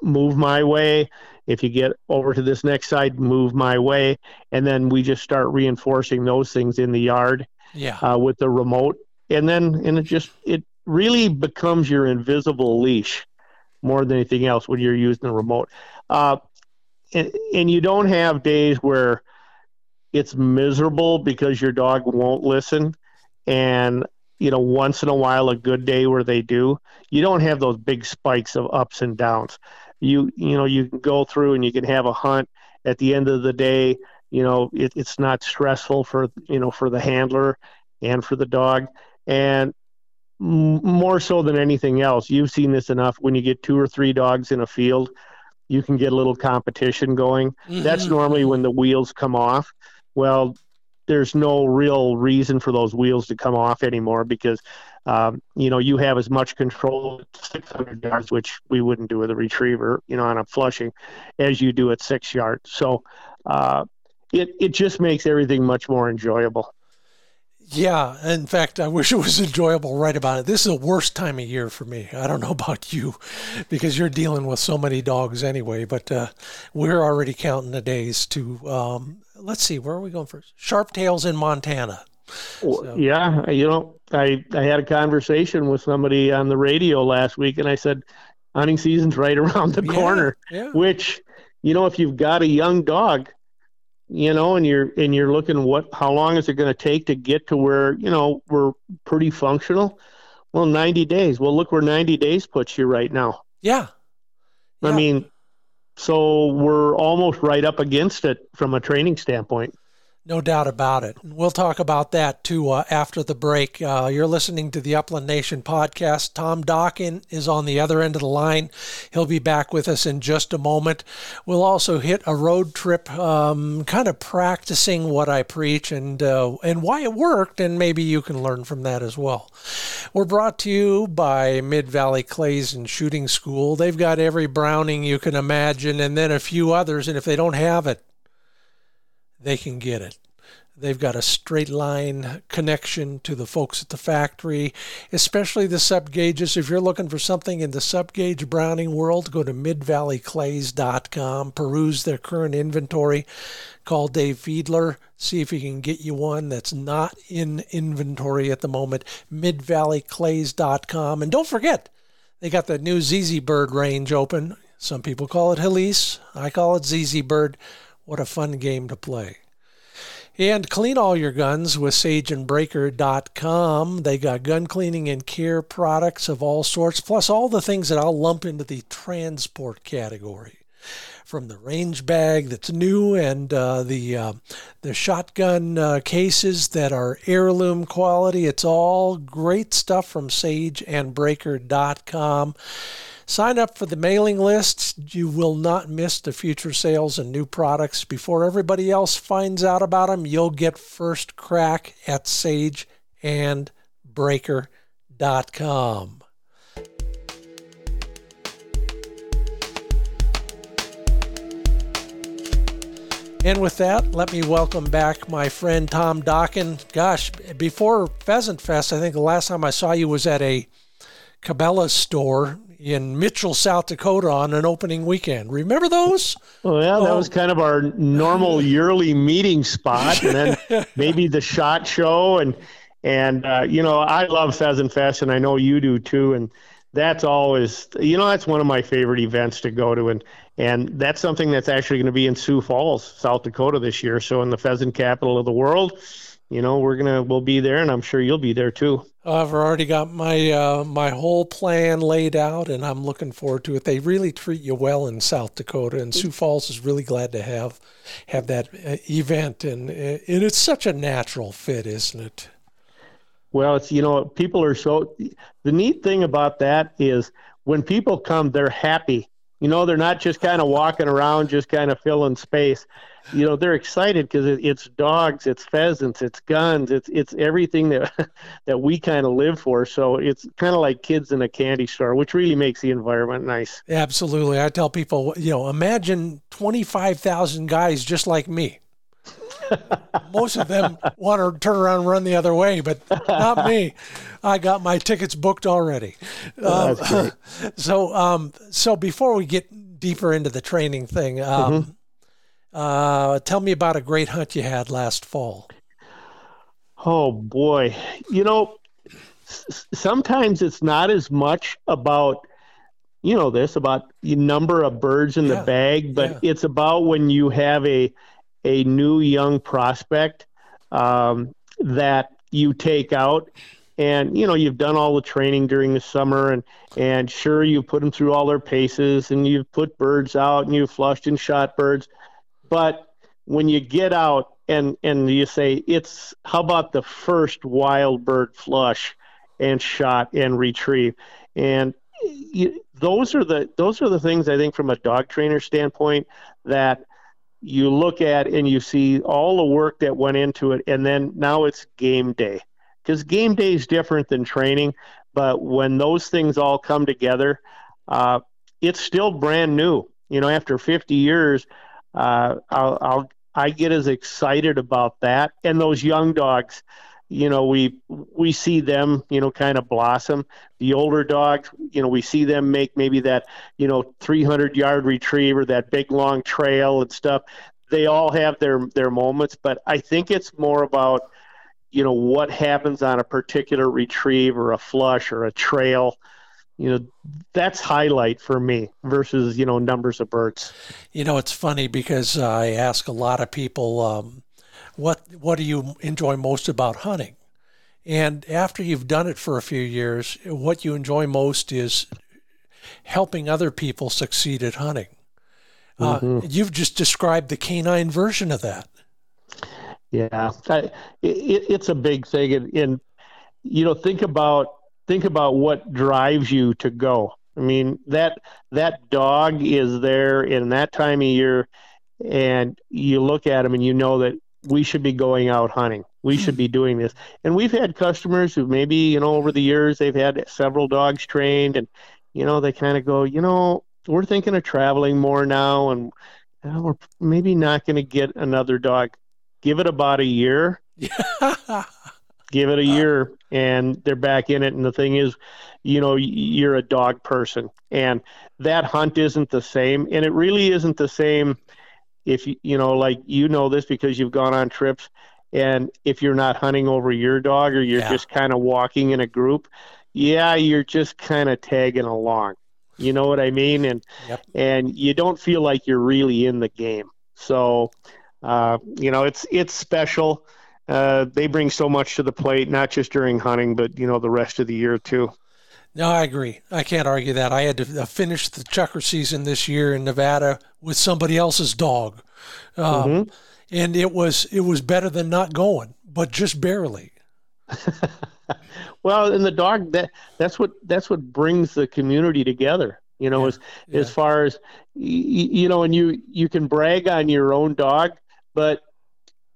move my way. If you get over to this next side, move my way. And then we just start reinforcing those things in the yard yeah. uh, with the remote. And then, and it just, it really becomes your invisible leash more than anything else when you're using the remote. Uh, and, and you don't have days where it's miserable because your dog won't listen. And, you know, once in a while, a good day where they do, you don't have those big spikes of ups and downs. You, you know, you can go through and you can have a hunt at the end of the day. You know, it, it's not stressful for, you know, for the handler and for the dog. And m- more so than anything else, you've seen this enough. When you get two or three dogs in a field, you can get a little competition going. Mm-hmm. That's normally when the wheels come off. Well, there's no real reason for those wheels to come off anymore because, um, you know, you have as much control at six hundred yards, which we wouldn't do with a retriever, you know, on a flushing, as you do at six yards. So uh, it, it just makes everything much more enjoyable. Yeah. In fact, I wish it was enjoyable right about it. This is the worst time of year for me. I don't know about you because you're dealing with so many dogs anyway, but uh, we're already counting the days to, um, let's see, where are we going first? Sharp tails in Montana. So. Yeah. You know, I, I had a conversation with somebody on the radio last week and I said, hunting season's right around the yeah, corner, yeah. which, you know, if you've got a young dog, you know, and you're, and you're looking what, how long is it going to take to get to where, you know, we're pretty functional. Well, ninety days. Well, look where ninety days puts you right now. Yeah. yeah. I mean, so we're almost right up against it from a training standpoint. No doubt about it. And we'll talk about that, too, uh, after the break. Uh, you're listening to the Upland Nation podcast. Tom Dokken is on the other end of the line. He'll be back with us in just a moment. We'll also hit a road trip, um, kind of practicing what I preach and, uh, and why it worked, and maybe you can learn from that as well. We're brought to you by Mid Valley Clays and Shooting School. They've got every Browning you can imagine and then a few others, and if they don't have it, they can get it. They've got a straight line connection to the folks at the factory, especially the sub gauges. If you're looking for something in the sub gauge Browning world, go to mid valley clays dot com, peruse their current inventory, call Dave Fiedler, see if he can get you one that's not in inventory at the moment, mid valley clays dot com. And don't forget, they got the new Z Z Bird range open. Some people call it Halise. I call it Z Z Bird. What a fun game to play. And clean all your guns with sage and breaker dot com. They got gun cleaning and care products of all sorts, plus all the things that I'll lump into the transport category. From the range bag that's new and uh, the uh, the shotgun uh, cases that are heirloom quality, it's all great stuff from sage and breaker dot com. Sign up for the mailing list. You will not miss the future sales and new products. Before everybody else finds out about them, you'll get first crack at sage and breaker dot com. And with that, let me welcome back my friend Tom Dokken. Gosh, before Pheasant Fest, I think the last time I saw you was at a Cabela's store in Mitchell, South Dakota on an opening weekend. Remember those? Well, yeah, that um, was kind of our normal yearly meeting spot. And then maybe the Shot Show. And, and uh, you know, I love Pheasant Fest, and I know you do too. And that's always, you know, that's one of my favorite events to go to. And, and that's something that's actually going to be in Sioux Falls, South Dakota this year. So in the pheasant capital of the world, you know, we're gonna we'll be there, and I'm sure you'll be there too. I've already got my uh, my whole plan laid out, and I'm looking forward to it. They really treat you well in South Dakota, and Sioux Falls is really glad to have have that uh, event, and and it's such a natural fit, isn't it? Well, it's you know, people are so. The neat thing about that is when people come, they're happy. You know, they're not just kind of walking around, just kind of filling space. You know, they're excited because it, it's dogs, it's pheasants, it's guns, it's it's everything that that we kind of live for. So it's kind of like kids in a candy store, which really makes the environment nice. Absolutely. I tell people, you know, imagine twenty-five thousand guys just like me. Most of them want to turn around and run the other way, but not me. I got my tickets booked already. Oh, um, so, um, so before we get deeper into the training thing, um, mm-hmm. uh, tell me about a great hunt you had last fall. Oh boy. You know, s- sometimes it's not as much about, you know, this about the number of birds in yeah. the bag, but yeah. it's about when you have a, a new young prospect um, that you take out, and you know you've done all the training during the summer, and and sure you put them through all their paces, and you've put birds out, and you've flushed and shot birds, but when you get out and and you say, it's how about the first wild bird flush and shot and retrieve, and you, those are the those are the things I think from a dog trainer standpoint that you look at and you see all the work that went into it, and then now it's game day. Because game day is different than training, but when those things all come together, uh, it's still brand new. You know, after fifty years, uh, I'll, I'll I get as excited about that. And those young dogs, you know, we we see them, you know, kind of blossom. The older dogs, you know, we see them make maybe that, you know, three hundred yard retrieve or that big long trail and stuff. They all have their, their moments, but I think it's more about, you know, what happens on a particular retrieve or a flush or a trail. You know, that's highlight for me versus, you know, numbers of birds. You know, it's funny because uh, I ask a lot of people, um, what what do you enjoy most about hunting? And after you've done it for a few years, what you enjoy most is helping other people succeed at hunting. Mm-hmm. Uh, you've just described the canine version of that. Yeah, I, it, it's a big thing, and, and you know, think about think about what drives you to go. I mean, that that dog is there in that time of year, and you look at him and you know that we should be going out hunting. We should be doing this. And we've had customers who maybe, you know, over the years, they've had several dogs trained, and, you know, they kind of go, you know, we're thinking of traveling more now, and uh, we're maybe not going to get another dog. Give it about a year. Give it a year, and they're back in it. And the thing is, you know, you're a dog person, and that hunt isn't the same. And it really isn't the same if, you, you know, like, you know this because you've gone on trips, and if you're not hunting over your dog, or you're yeah. just kind of walking in a group, yeah, you're just kind of tagging along. You know what I mean? And yep. and you don't feel like you're really in the game. So, uh, you know, it's it's special. Uh, they bring so much to the plate, not just during hunting, but, you know, the rest of the year too. No, I agree. I can't argue that. I had to finish the chucker season this year in Nevada with somebody else's dog. Um, mm-hmm. And it was it was better than not going, but just barely. Well, and the dog, that that's what that's what brings the community together. You know, yeah, as yeah. as far as, you know, and you you can brag on your own dog, but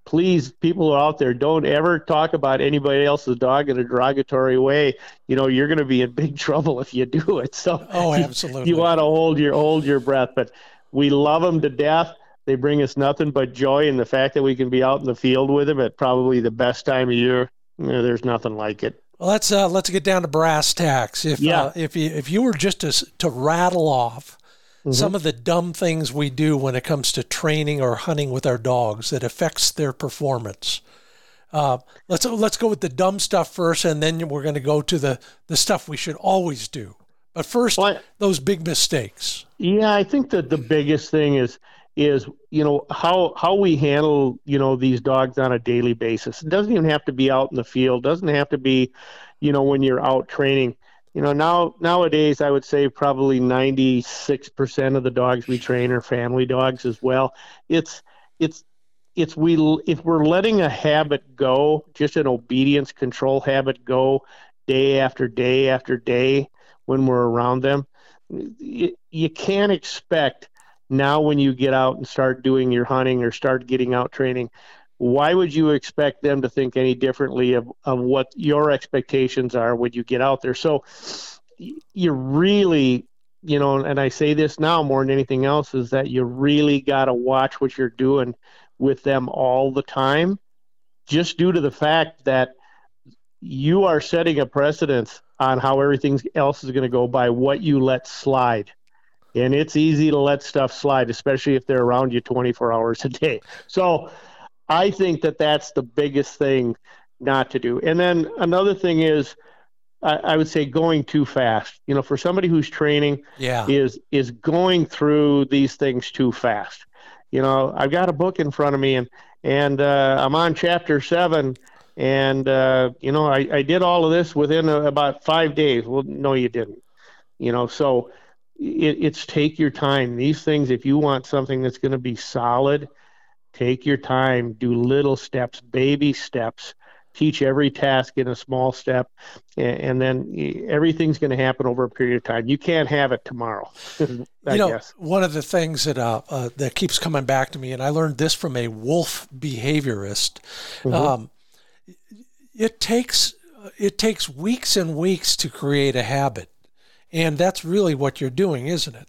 please, people out there, don't ever talk about anybody else's dog in a derogatory way. You know, you're going to be in big trouble if you do it. So, oh, absolutely, you, you want to hold your hold your breath. But we love them to death. They bring us nothing but joy, and the fact that we can be out in the field with them at probably the best time of year, you know, there's nothing like it. Well, let's uh, let's get down to brass tacks. If yeah. uh, if you, if you were just to to rattle off mm-hmm. some of the dumb things we do when it comes to training or hunting with our dogs that affects their performance, uh, let's let's go with the dumb stuff first, and then we're going to go to the the stuff we should always do. But first, well, I, those big mistakes. Yeah, I think that the biggest thing is. is, you know, how, how we handle, you know, these dogs on a daily basis. It doesn't even have to be out in the field. Doesn't have to be, you know, when you're out training. You know, now nowadays I would say probably ninety-six percent of the dogs we train are family dogs as well. It's, it's, it's we, if we're letting a habit go, just an obedience control habit go day after day after day when we're around them, you, you can't expect now when you get out and start doing your hunting or start getting out training, why would you expect them to think any differently of, of what your expectations are when you get out there? So you really, you know, and I say this now more than anything else, is that you really got to watch what you're doing with them all the time, just due to the fact that you are setting a precedence on how everything else is going to go by what you let slide. And it's easy to let stuff slide, especially if they're around you twenty-four hours a day. So I think that that's the biggest thing not to do. And then another thing is, I, I would say going too fast. You know, for somebody who's training, yeah. is is going through these things too fast. You know, I've got a book in front of me, and, and uh, I'm on chapter seven, and, uh, you know, I, I did all of this within a, about five days. Well, no, you didn't. You know, so... It, it's take your time. These things, if you want something that's going to be solid, take your time, do little steps, baby steps, teach every task in a small step, and, and then everything's going to happen over a period of time. You can't have it tomorrow. You know, guess. One of the things that uh, uh, that keeps coming back to me, and I learned this from a wolf behaviorist, mm-hmm. um, it takes it takes weeks and weeks to create a habit. And that's really what you're doing, isn't it?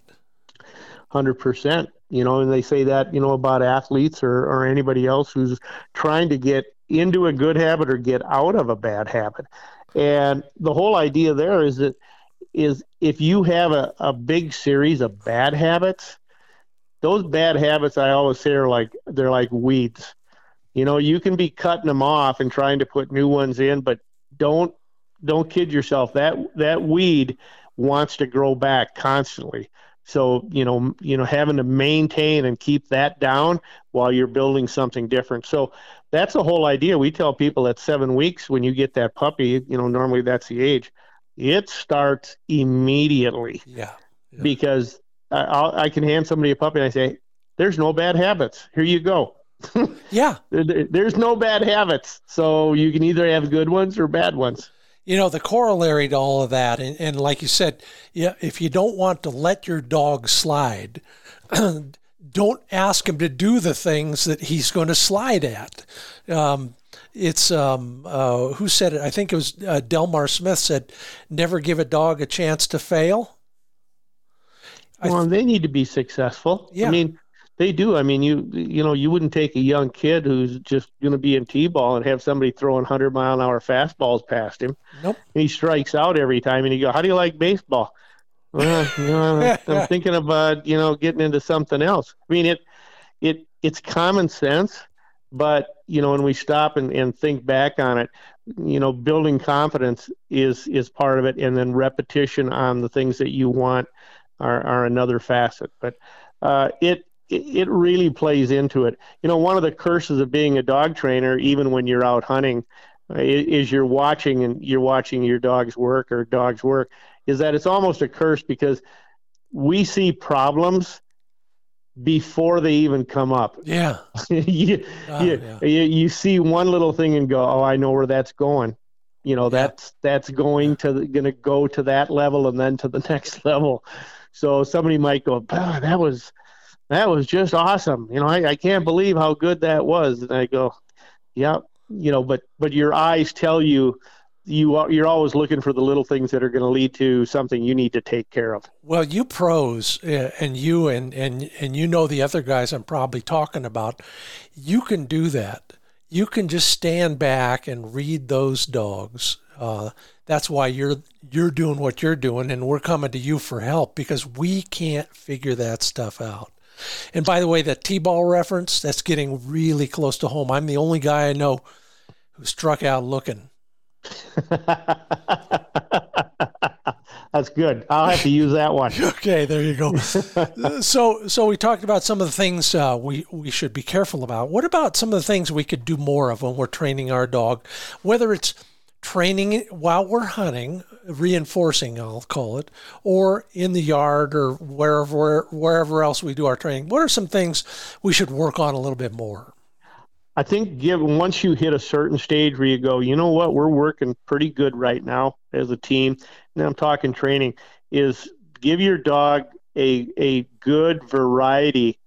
one hundred percent. You know, and they say that, you know, about athletes or, or anybody else who's trying to get into a good habit or get out of a bad habit. And the whole idea there is that is if you have a, a big series of bad habits, those bad habits, I always say, are like they're like weeds. You know, you can be cutting them off and trying to put new ones in, but don't don't kid yourself. That that weed wants to grow back constantly. So, you know, you know, having to maintain and keep that down while you're building something different. So that's the whole idea. We tell people at seven weeks when you get that puppy, you know, normally that's the age, it starts immediately. Yeah. yeah. Because I, I'll, I can hand somebody a puppy and I say, there's no bad habits. Here you go. Yeah. There's no bad habits. So you can either have good ones or bad ones. You know, the corollary to all of that, and, and like you said, yeah, if you don't want to let your dog slide, don't ask him to do the things that he's going to slide at. Um, it's, um, uh, who said it? I think it was uh, Delmar Smith said, never give a dog a chance to fail. Well, th- they need to be successful. Yeah. I mean, they do. I mean, you you know, you wouldn't take a young kid who's just going to be in T-ball and have somebody throwing one hundred mile an hour fastballs past him. Nope. And he strikes out every time, and you go, how do you like baseball? Well, you know, I'm thinking about, you know, getting into something else. I mean, it it it's common sense, but, you know, when we stop and, and think back on it, you know, building confidence is, is part of it, and then repetition on the things that you want are, are another facet. But uh, it it really plays into it. You know, one of the curses of being a dog trainer, even when you're out hunting, is you're watching and you're watching your dog's work or dog's work, is that it's almost a curse because we see problems before they even come up. Yeah. you, oh, you, yeah. You, you see one little thing and go, oh, I know where that's going. You know, yeah. that's, that's going to going to go to that level and then to the next level. So somebody might go, oh, that was, That was just awesome. You know, I, I can't believe how good that was. And I go, yeah, you know, but, but your eyes tell you, you are, you're always looking for the little things that are going to lead to something you need to take care of. Well, you pros and you, and, and, and you know, the other guys I'm probably talking about, you can do that. You can just stand back and read those dogs. Uh, that's why you're you're doing what you're doing, and we're coming to you for help because we can't figure that stuff out. And by the way, that T-ball reference, that's getting really close to home. I'm the only guy I know who struck out looking. That's good. I'll have to use that one. Okay, there you go. so so we talked about some of the things uh, we, we should be careful about. What about some of the things we could do more of when we're training our dog, whether it's training while we're hunting, reinforcing, I'll call it, or in the yard or wherever wherever else we do our training? What are some things we should work on a little bit more? I think give, once you hit a certain stage where you go, you know what, we're working pretty good right now as a team, and I'm talking training, is give your dog a a good variety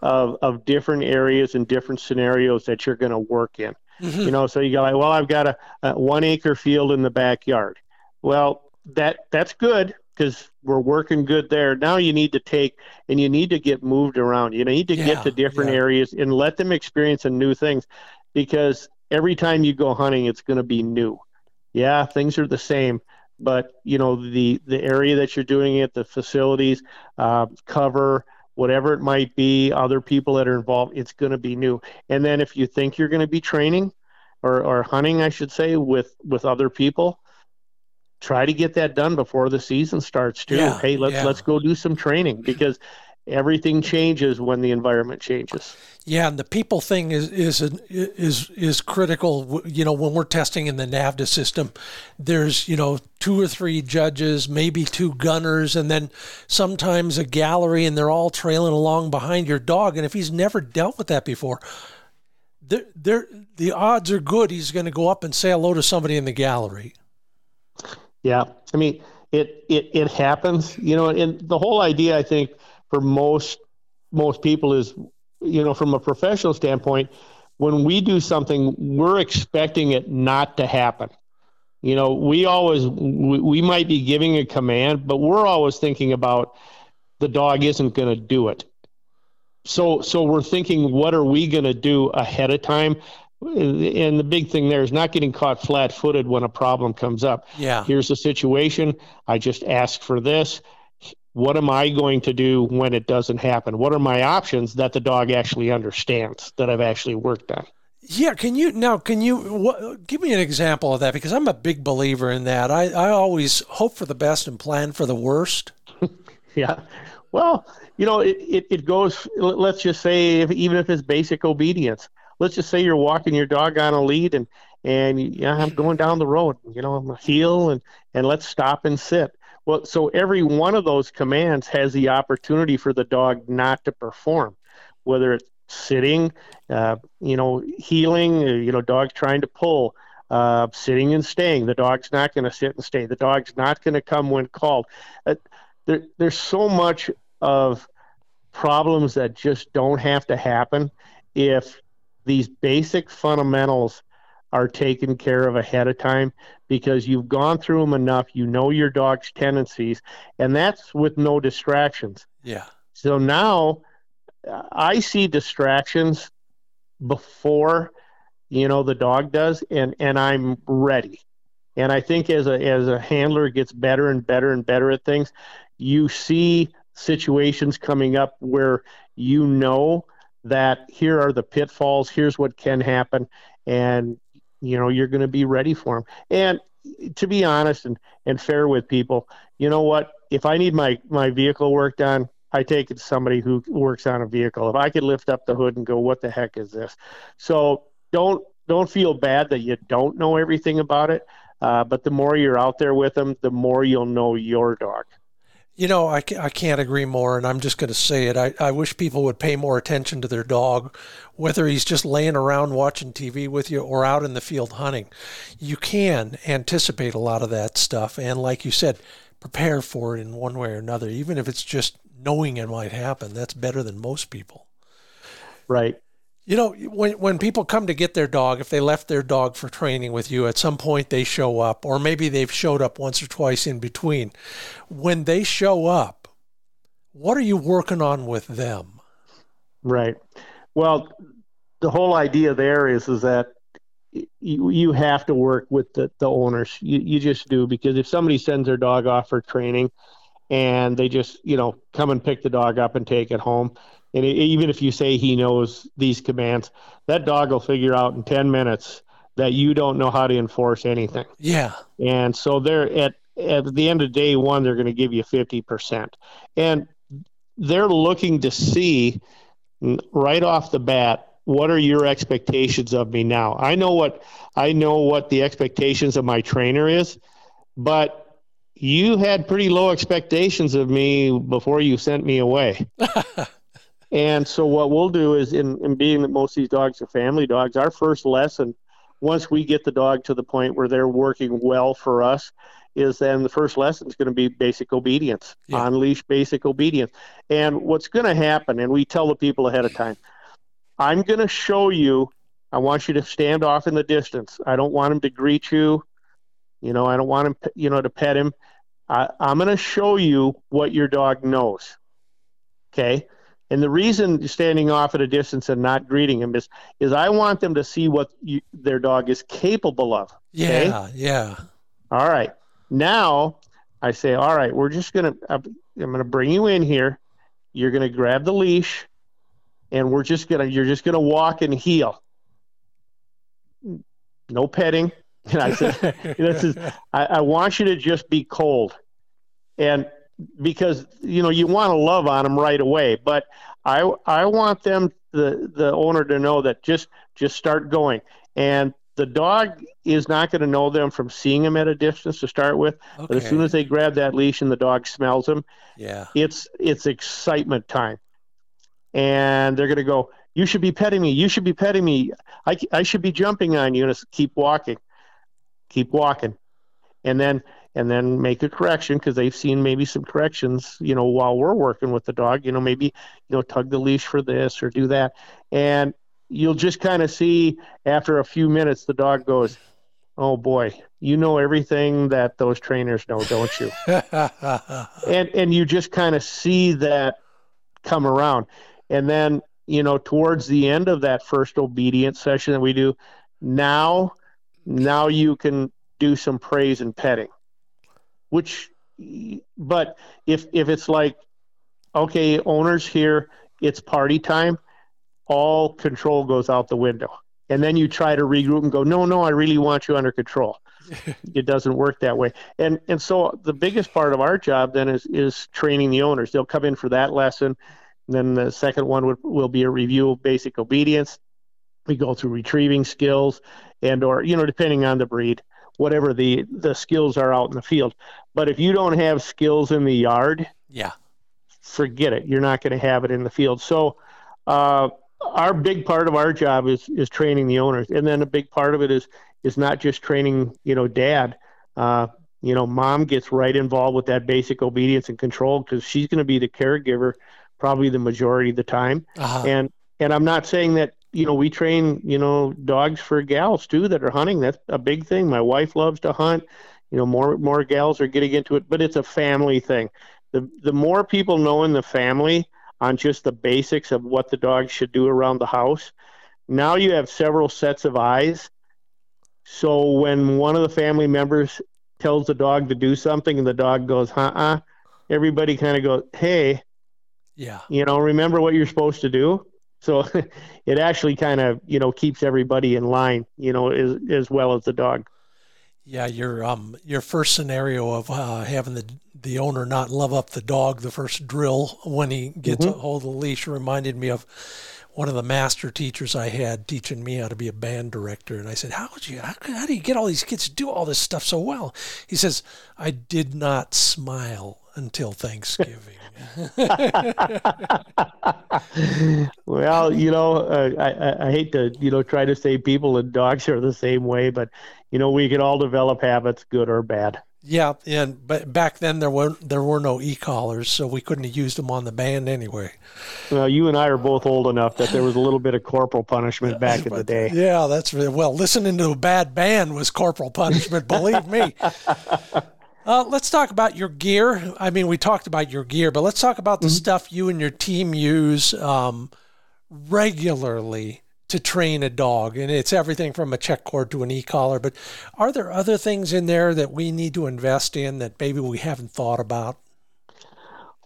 of of different areas and different scenarios that you're going to work in. Mm-hmm. You know, so you go like, well, I've got a, a one acre field in the backyard. Well, that that's good because we're working good there. Now you need to take and you need to get moved around. You need to yeah, get to different yeah. areas and let them experience some new things, because every time you go hunting, it's going to be new. Yeah, things are the same, but you know, the, the area that you're doing it, the facilities, uh, cover, whatever it might be, other people that are involved, it's going to be new. And then if you think you're going to be training or, or hunting, I should say, with, with other people, try to get that done before the season starts too. Yeah, hey, let's, yeah. let's go do some training, because everything changes when the environment changes. Yeah, and the people thing is is is is critical. You know, when we're testing in the NAVDA system, there's, you know, two or three judges, maybe two gunners, and then sometimes a gallery, and they're all trailing along behind your dog. And if he's never dealt with that before, there there the odds are good he's going to go up and say hello to somebody in the gallery. Yeah, I mean, it it it happens. You know, and the whole idea, I think, for most most people is, you know, from a professional standpoint, when we do something, we're expecting it not to happen. You know, we always we, we might be giving a command, but we're always thinking about the dog isn't going to do it. So so we're thinking, what are we going to do ahead of time? And the big thing there is not getting caught flat-footed when a problem comes up. Yeah. Here's the situation. I just asked for this. What am I going to do when it doesn't happen? What are my options that the dog actually understands, that I've actually worked on? Yeah. Can you now, can you what, give me an example of that? Because I'm a big believer in that. I, I always hope for the best and plan for the worst. Yeah. Well, you know, it, it, it goes, let's just say, if, even if it's basic obedience, let's just say you're walking your dog on a lead and, and you know, I'm going down the road, you know, I'm a heel and, and let's stop and sit. Well, so every one of those commands has the opportunity for the dog not to perform, whether it's sitting, uh, you know, heeling, you know, dog trying to pull, uh, sitting and staying. The dog's not going to sit and stay. The dog's not going to come when called. Uh, there, there's so much of problems that just don't have to happen if these basic fundamentals are taken care of ahead of time, because you've gone through them enough. You know your dog's tendencies, and that's with no distractions. Yeah. So now I see distractions before, you know, the dog does, and, and I'm ready. And I think as a, as a handler gets better and better and better at things, you see situations coming up where you know that here are the pitfalls, here's what can happen, and you know, you're going to be ready for them. And to be honest and, and fair with people, you know what? If I need my, my vehicle worked on, I take it to somebody who works on a vehicle. If I could lift up the hood and go, what the heck is this? So don't, don't feel bad that you don't know everything about it. Uh, but the more you're out there with them, the more you'll know your dog. You know, I, I can't agree more, and I'm just going to say it. I, I wish people would pay more attention to their dog, whether he's just laying around watching T V with you or out in the field hunting. You can anticipate a lot of that stuff, and like you said, prepare for it in one way or another, even if it's just knowing it might happen. That's better than most people. Right. You know, when when people come to get their dog, if they left their dog for training with you, at some point they show up, or maybe they've showed up once or twice in between. When they show up, what are you working on with them? Right. Well, the whole idea there is is that you, you have to work with the, the owners. You, you just do, because if somebody sends their dog off for training and they just, you know, come and pick the dog up and take it home, and even if you say he knows these commands, that dog will figure out in ten minutes that you don't know how to enforce anything. Yeah. And so they're at, at the end of day one, they're going to give you fifty percent. And they're looking to see right off the bat, what are your expectations of me now? I know what, I know what the expectations of my trainer is, but you had pretty low expectations of me before you sent me away. And so what we'll do is, in, in being that most of these dogs are family dogs, our first lesson, once we get the dog to the point where they're working well for us, is then the first lesson is going to be basic obedience, yeah. Unleash basic obedience. And what's going to happen, and we tell the people ahead of time, I'm going to show you, I want you to stand off in the distance. I don't want him to greet you. You know, I don't want him, you know, to pet him. I, I'm going to show you what your dog knows. Okay. And the reason you're standing off at a distance and not greeting him is, is I want them to see what you, their dog is capable of. Okay? Yeah, yeah. All right. Now I say, all right, we're just going to, I'm going to bring you in here. You're going to grab the leash, and we're just going to, you're just going to walk and heel. No petting. And I said, this is, I, I want you to just be cold. And because, you know, you want to love on them right away, but I, I want them, the, the owner, to know that just, just start going. And the dog is not going to know them from seeing them at a distance to start with. Okay. But as soon as they grab that leash and the dog smells them, yeah, it's, it's excitement time. And they're going to go, you should be petting me. You should be petting me. I, I should be jumping on you. And keep walking, keep walking. And then, and then make a correction, because they've seen maybe some corrections, you know, while we're working with the dog, you know, maybe, you know, tug the leash for this or do that. And you'll just kind of see after a few minutes, the dog goes, oh boy, you know everything that those trainers know, don't you? and and you just kind of see that come around. And then, you know, towards the end of that first obedience session that we do, now, now you can do some praise and petting. Which, but if if it's like, okay, owners here, it's party time, all control goes out the window. And then you try to regroup and go, no, no, I really want you under control. It doesn't work that way. And and so the biggest part of our job then is is training the owners. They'll come in for that lesson. And then the second one would, will be a review of basic obedience. We go through retrieving skills and or, you know, depending on the breed, whatever the, the skills are out in the field. But if you don't have skills in the yard, yeah, forget it. You're not going to have it in the field. So uh, our big part of our job is, is training the owners. And then a big part of it is, is not just training, you know, dad, uh, you know, mom gets right involved with that basic obedience and control, because she's going to be the caregiver probably the majority of the time. Uh-huh. And, and I'm not saying that, you know, we train, you know, dogs for gals too, that are hunting. That's a big thing. My wife loves to hunt, you know, more, more gals are getting into it, but it's a family thing. The, the more people know in the family on just the basics of what the dog should do around the house. Now you have several sets of eyes. So when one of the family members tells the dog to do something and the dog goes, uh-uh, everybody kind of goes, hey, yeah, you know, remember what you're supposed to do. So it actually kind of, you know, keeps everybody in line, you know, as, as well as the dog. Yeah, your um your first scenario of uh, having the the owner not love up the dog the first drill when he gets mm-hmm. a hold of the leash reminded me of one of the master teachers I had teaching me how to be a band director. And I said, how would you how, how do you get all these kids to do all this stuff so well? He says, I did not smile until Thanksgiving. Well, you know, uh, I, I hate to, you know, try to say people and dogs are the same way, but, you know, we can all develop habits, good or bad. Yeah, and but back then there were there were no e-collars, so we couldn't have used them on the band anyway. Well, you and I are both old enough that there was a little bit of corporal punishment back but, in the day. Yeah, that's really, well, listening to a bad band was corporal punishment, believe me. Uh, let's talk about your gear. I mean, we talked about your gear, but let's talk about the mm-hmm. stuff you and your team use um, regularly to train a dog. And it's everything from a check cord to an e-collar. But are there other things in there that we need to invest in that maybe we haven't thought about?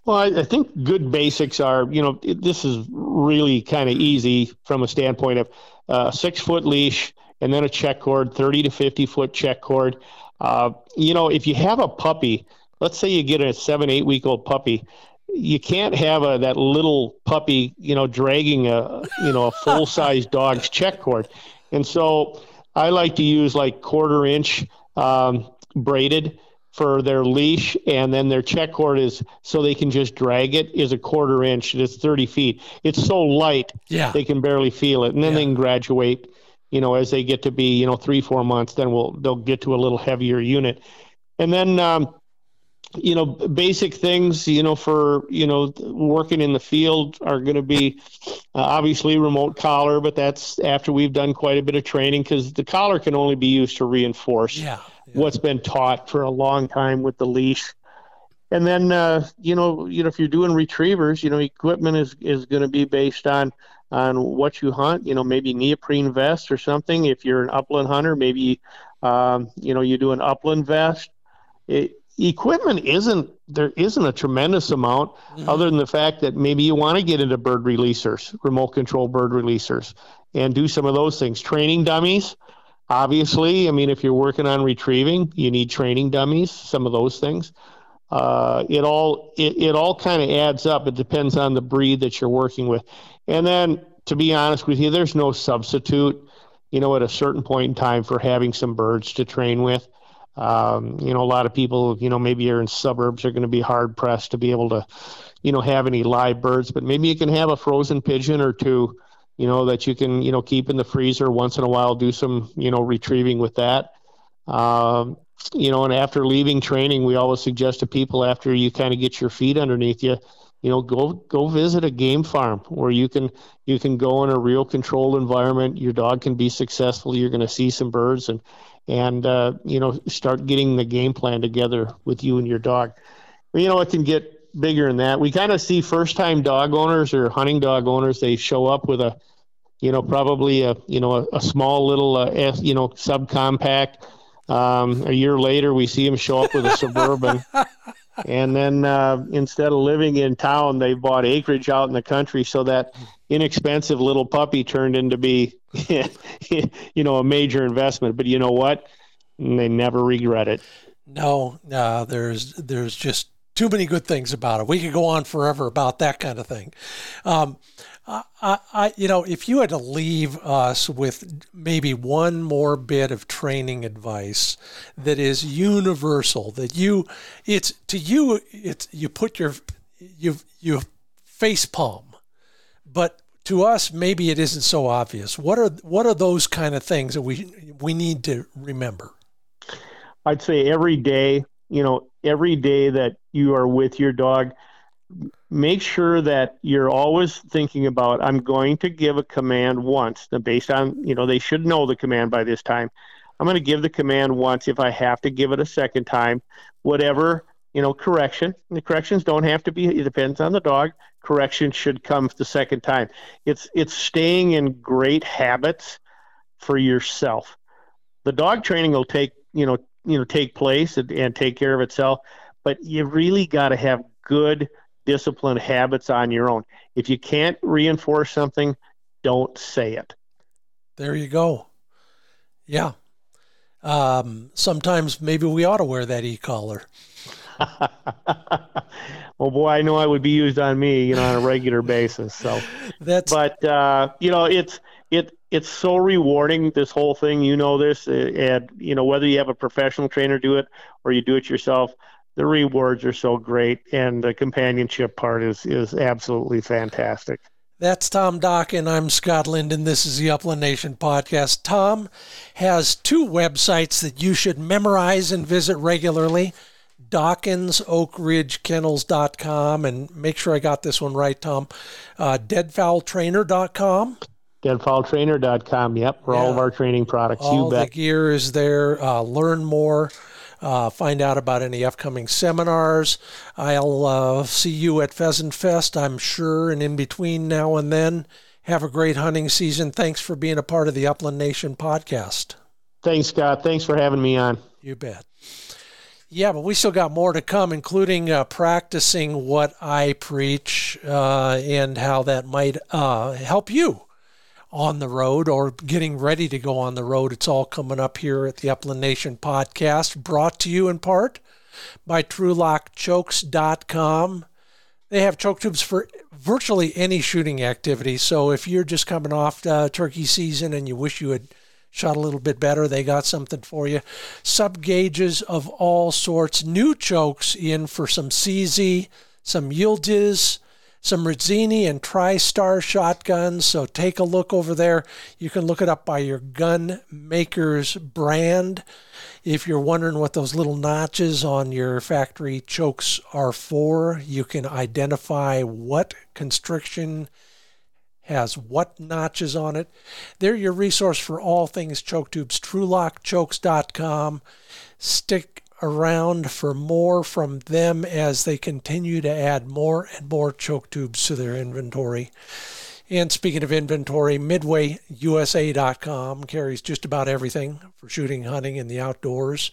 Well, I, I think good basics are, you know, it, this is really kind of easy from a standpoint of a uh, six-foot leash and then a check cord, thirty to fifty-foot check cord. Uh, you know, if you have a puppy, let's say you get a seven, eight week old puppy, you can't have a, that little puppy, you know, dragging a, you know, a full size dog's check cord. And so I like to use like quarter inch, um, braided for their leash. And then their check cord is, so they can just drag it, is a quarter inch. It's thirty feet. It's so light. Yeah. They can barely feel it. And then yeah. they can graduate, you know, as they get to be, you know, three, four months, then we'll, they'll get to a little heavier unit. And then, um, you know, basic things, you know, for, you know, working in the field are going to be uh, obviously remote collar, but that's after we've done quite a bit of training, because the collar can only be used to reinforce yeah, yeah. what's been taught for a long time with the leash. And then, uh, you know, you know, if you're doing retrievers, you know, equipment is, is going to be based on, on what you hunt, you know, maybe neoprene vest or something. If you're an upland hunter, maybe, um, you know, you do an upland vest. It, equipment isn't, there isn't a tremendous amount mm-hmm. other than the fact that maybe you want to get into bird releasers, remote control bird releasers, and do some of those things. Training dummies, obviously. I mean, if you're working on retrieving, you need training dummies, some of those things. Uh, it all it, it all kind of adds up. It depends on the breed that you're working with. And then, to be honest with you, there's no substitute, you know, at a certain point in time for having some birds to train with. Um, you know, a lot of people, you know, maybe you're in suburbs, are going to be hard pressed to be able to, you know, have any live birds. But maybe you can have a frozen pigeon or two, you know, that you can, you know, keep in the freezer once in a while, do some, you know, retrieving with that. Um, you know, and after leaving training, we always suggest to people, after you kind of get your feet underneath you, you know, go, go visit a game farm where you can, you can go in a real controlled environment. Your dog can be successful. You're going to see some birds and, and, uh, you know, start getting the game plan together with you and your dog. You know, it can get bigger than that. We kind of see first time dog owners or hunting dog owners. They show up with a, you know, probably a, you know, a, a small little, uh, you know, subcompact. Um, a year later, we see him show up with a Suburban, and then uh, instead of living in town, they bought acreage out in the country. So that inexpensive little puppy turned into be, you know, a major investment. But you know what? They never regret it. No, uh, there's there's just too many good things about it. We could go on forever about that kind of thing. Um, I, I, you know, if you had to leave us with maybe one more bit of training advice that is universal, that you, it's to you, it's you put your, you, you face palm, but to us, maybe it isn't so obvious. What are what are those kind of things that we we need to remember? I'd say every day, you know, every day that you are with your dog, make sure that you're always thinking about, I'm going to give a command once. Now, based on, you know, they should know the command by this time. I'm going to give the command once. If I have to give it a second time, whatever, you know, correction. The corrections don't have to be, it depends on the dog. Correction should come the second time. It's it's staying in great habits for yourself. The dog training will take, you know, you know, take place and, and take care of itself, but you really got to have good discipline habits on your own. If you can't reinforce something, don't say it. There you go. Yeah. Um, sometimes maybe we ought to wear that e-collar. Well, boy, I know I would be used on me, you know, on a regular basis. So that's, but, uh, you know, it's, it, it's so rewarding, this whole thing, you know, this, and you know, whether you have a professional trainer do it or you do it yourself, the rewards are so great. And the companionship part is, is absolutely fantastic. That's Tom Dokken. I'm Scott Linden. This is the Upland Nation podcast. Tom has two websites that you should memorize and visit regularly. Dokken Oak Ridge Kennels dot com, and make sure I got this one right, Tom. Uh, dead fowl trainer dot com. dead fowl trainer dot com, yep, for yeah. all of our training products. All you bet. The gear is there. Uh, learn more. Uh, find out about any upcoming seminars. I'll uh, see you at Pheasant Fest, I'm sure, and in between now and then. Have a great hunting season. Thanks for being a part of the Upland Nation podcast. Thanks, Scott. Thanks for having me on. You bet. Yeah, but we still got more to come, including uh, practicing what I preach uh, and how that might uh, help you on the road or getting ready to go on the road. It's all coming up here at the Upland Nation podcast, brought to you in part by Trulock Chokes dot com. They have choke tubes for virtually any shooting activity. So if you're just coming off uh, turkey season and you wish you had shot a little bit better, they got something for you. Sub gauges of all sorts. New chokes in for some C Z, some Yildiz, some Rizzini and TriStar shotguns. So take a look over there. You can look it up by your gun maker's brand. If you're wondering what those little notches on your factory chokes are for, you can identify what constriction has what notches on it. They're your resource for all things choke tubes, Trulock Chokes dot com. Stick around for more from them as they continue to add more and more choke tubes to their inventory. And speaking of inventory, Midway U S A dot com carries just about everything for shooting, hunting, and the outdoors.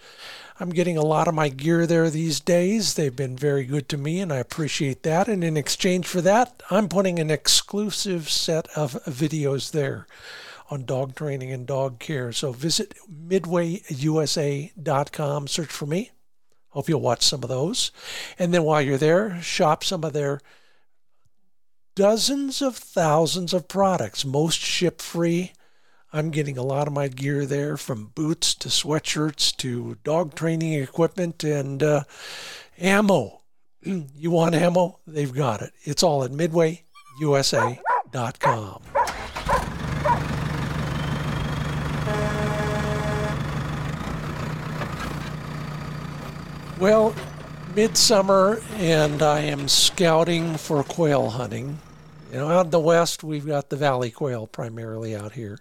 I'm getting a lot of my gear there these days. They've been very good to me, and I appreciate that. And in exchange for that, I'm putting an exclusive set of videos there on dog training and dog care. So visit Midway U S A dot com, search for me. Hope you'll watch some of those. And then while you're there, shop some of their dozens of thousands of products, most ship-free. I'm getting a lot of my gear there, from boots to sweatshirts to dog training equipment and uh, ammo. You want ammo? They've got it. It's all at Midway U S A dot com. Well, midsummer, and I am scouting for quail hunting. You know, out in the west, we've got the valley quail primarily out here,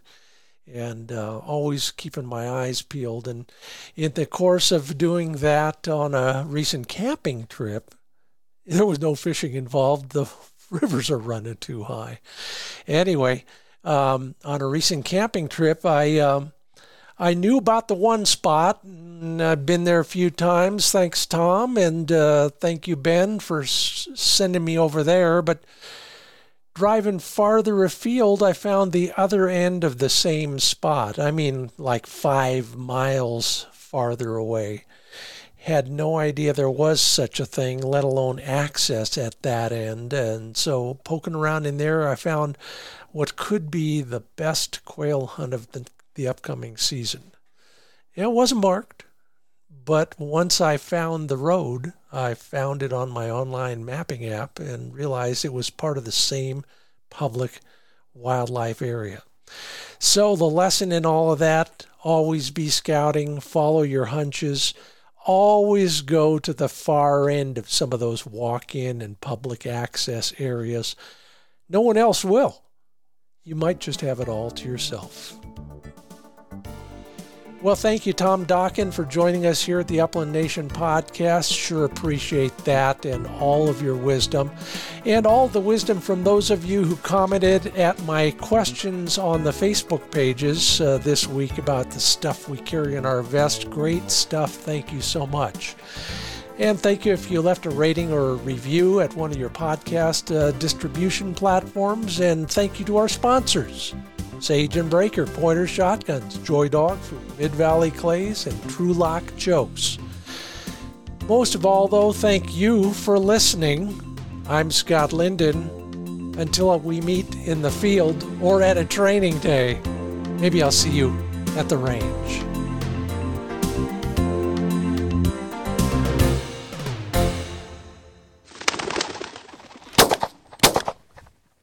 and uh, always keeping my eyes peeled. And in the course of doing that on a recent camping trip, there was no fishing involved. The rivers are running too high. Anyway, um, on a recent camping trip, I... Um, I knew about the one spot, and I've been there a few times. Thanks, Tom, and uh, thank you, Ben, for s- sending me over there. But driving farther afield, I found the other end of the same spot. I mean, like five miles farther away. Had no idea there was such a thing, let alone access at that end. And so poking around in there, I found what could be the best quail hunt of the the upcoming season. It wasn't marked, but once I found the road, I found it on my online mapping app and realized it was part of the same public wildlife area. So the lesson in all of that, always be scouting, follow your hunches, always go to the far end of some of those walk-in and public access areas. No one else will. You might just have it all to yourself. Well, thank you, Tom Dokken, for joining us here at the Upland Nation podcast. Sure appreciate that and all of your wisdom, and all the wisdom from those of you who commented at my questions on the Facebook pages uh, this week about the stuff we carry in our vest. Great stuff. Thank you so much. And thank you if you left a rating or a review at one of your podcast uh, distribution platforms. And thank you to our sponsors, Sage and Breaker, Pointer Shotguns, Joy Dog Food, Mid Valley Clays, and TrulockChokes. Most of all, though, thank you for listening. I'm Scott Linden. Until we meet in the field or at a training day, maybe I'll see you at the range.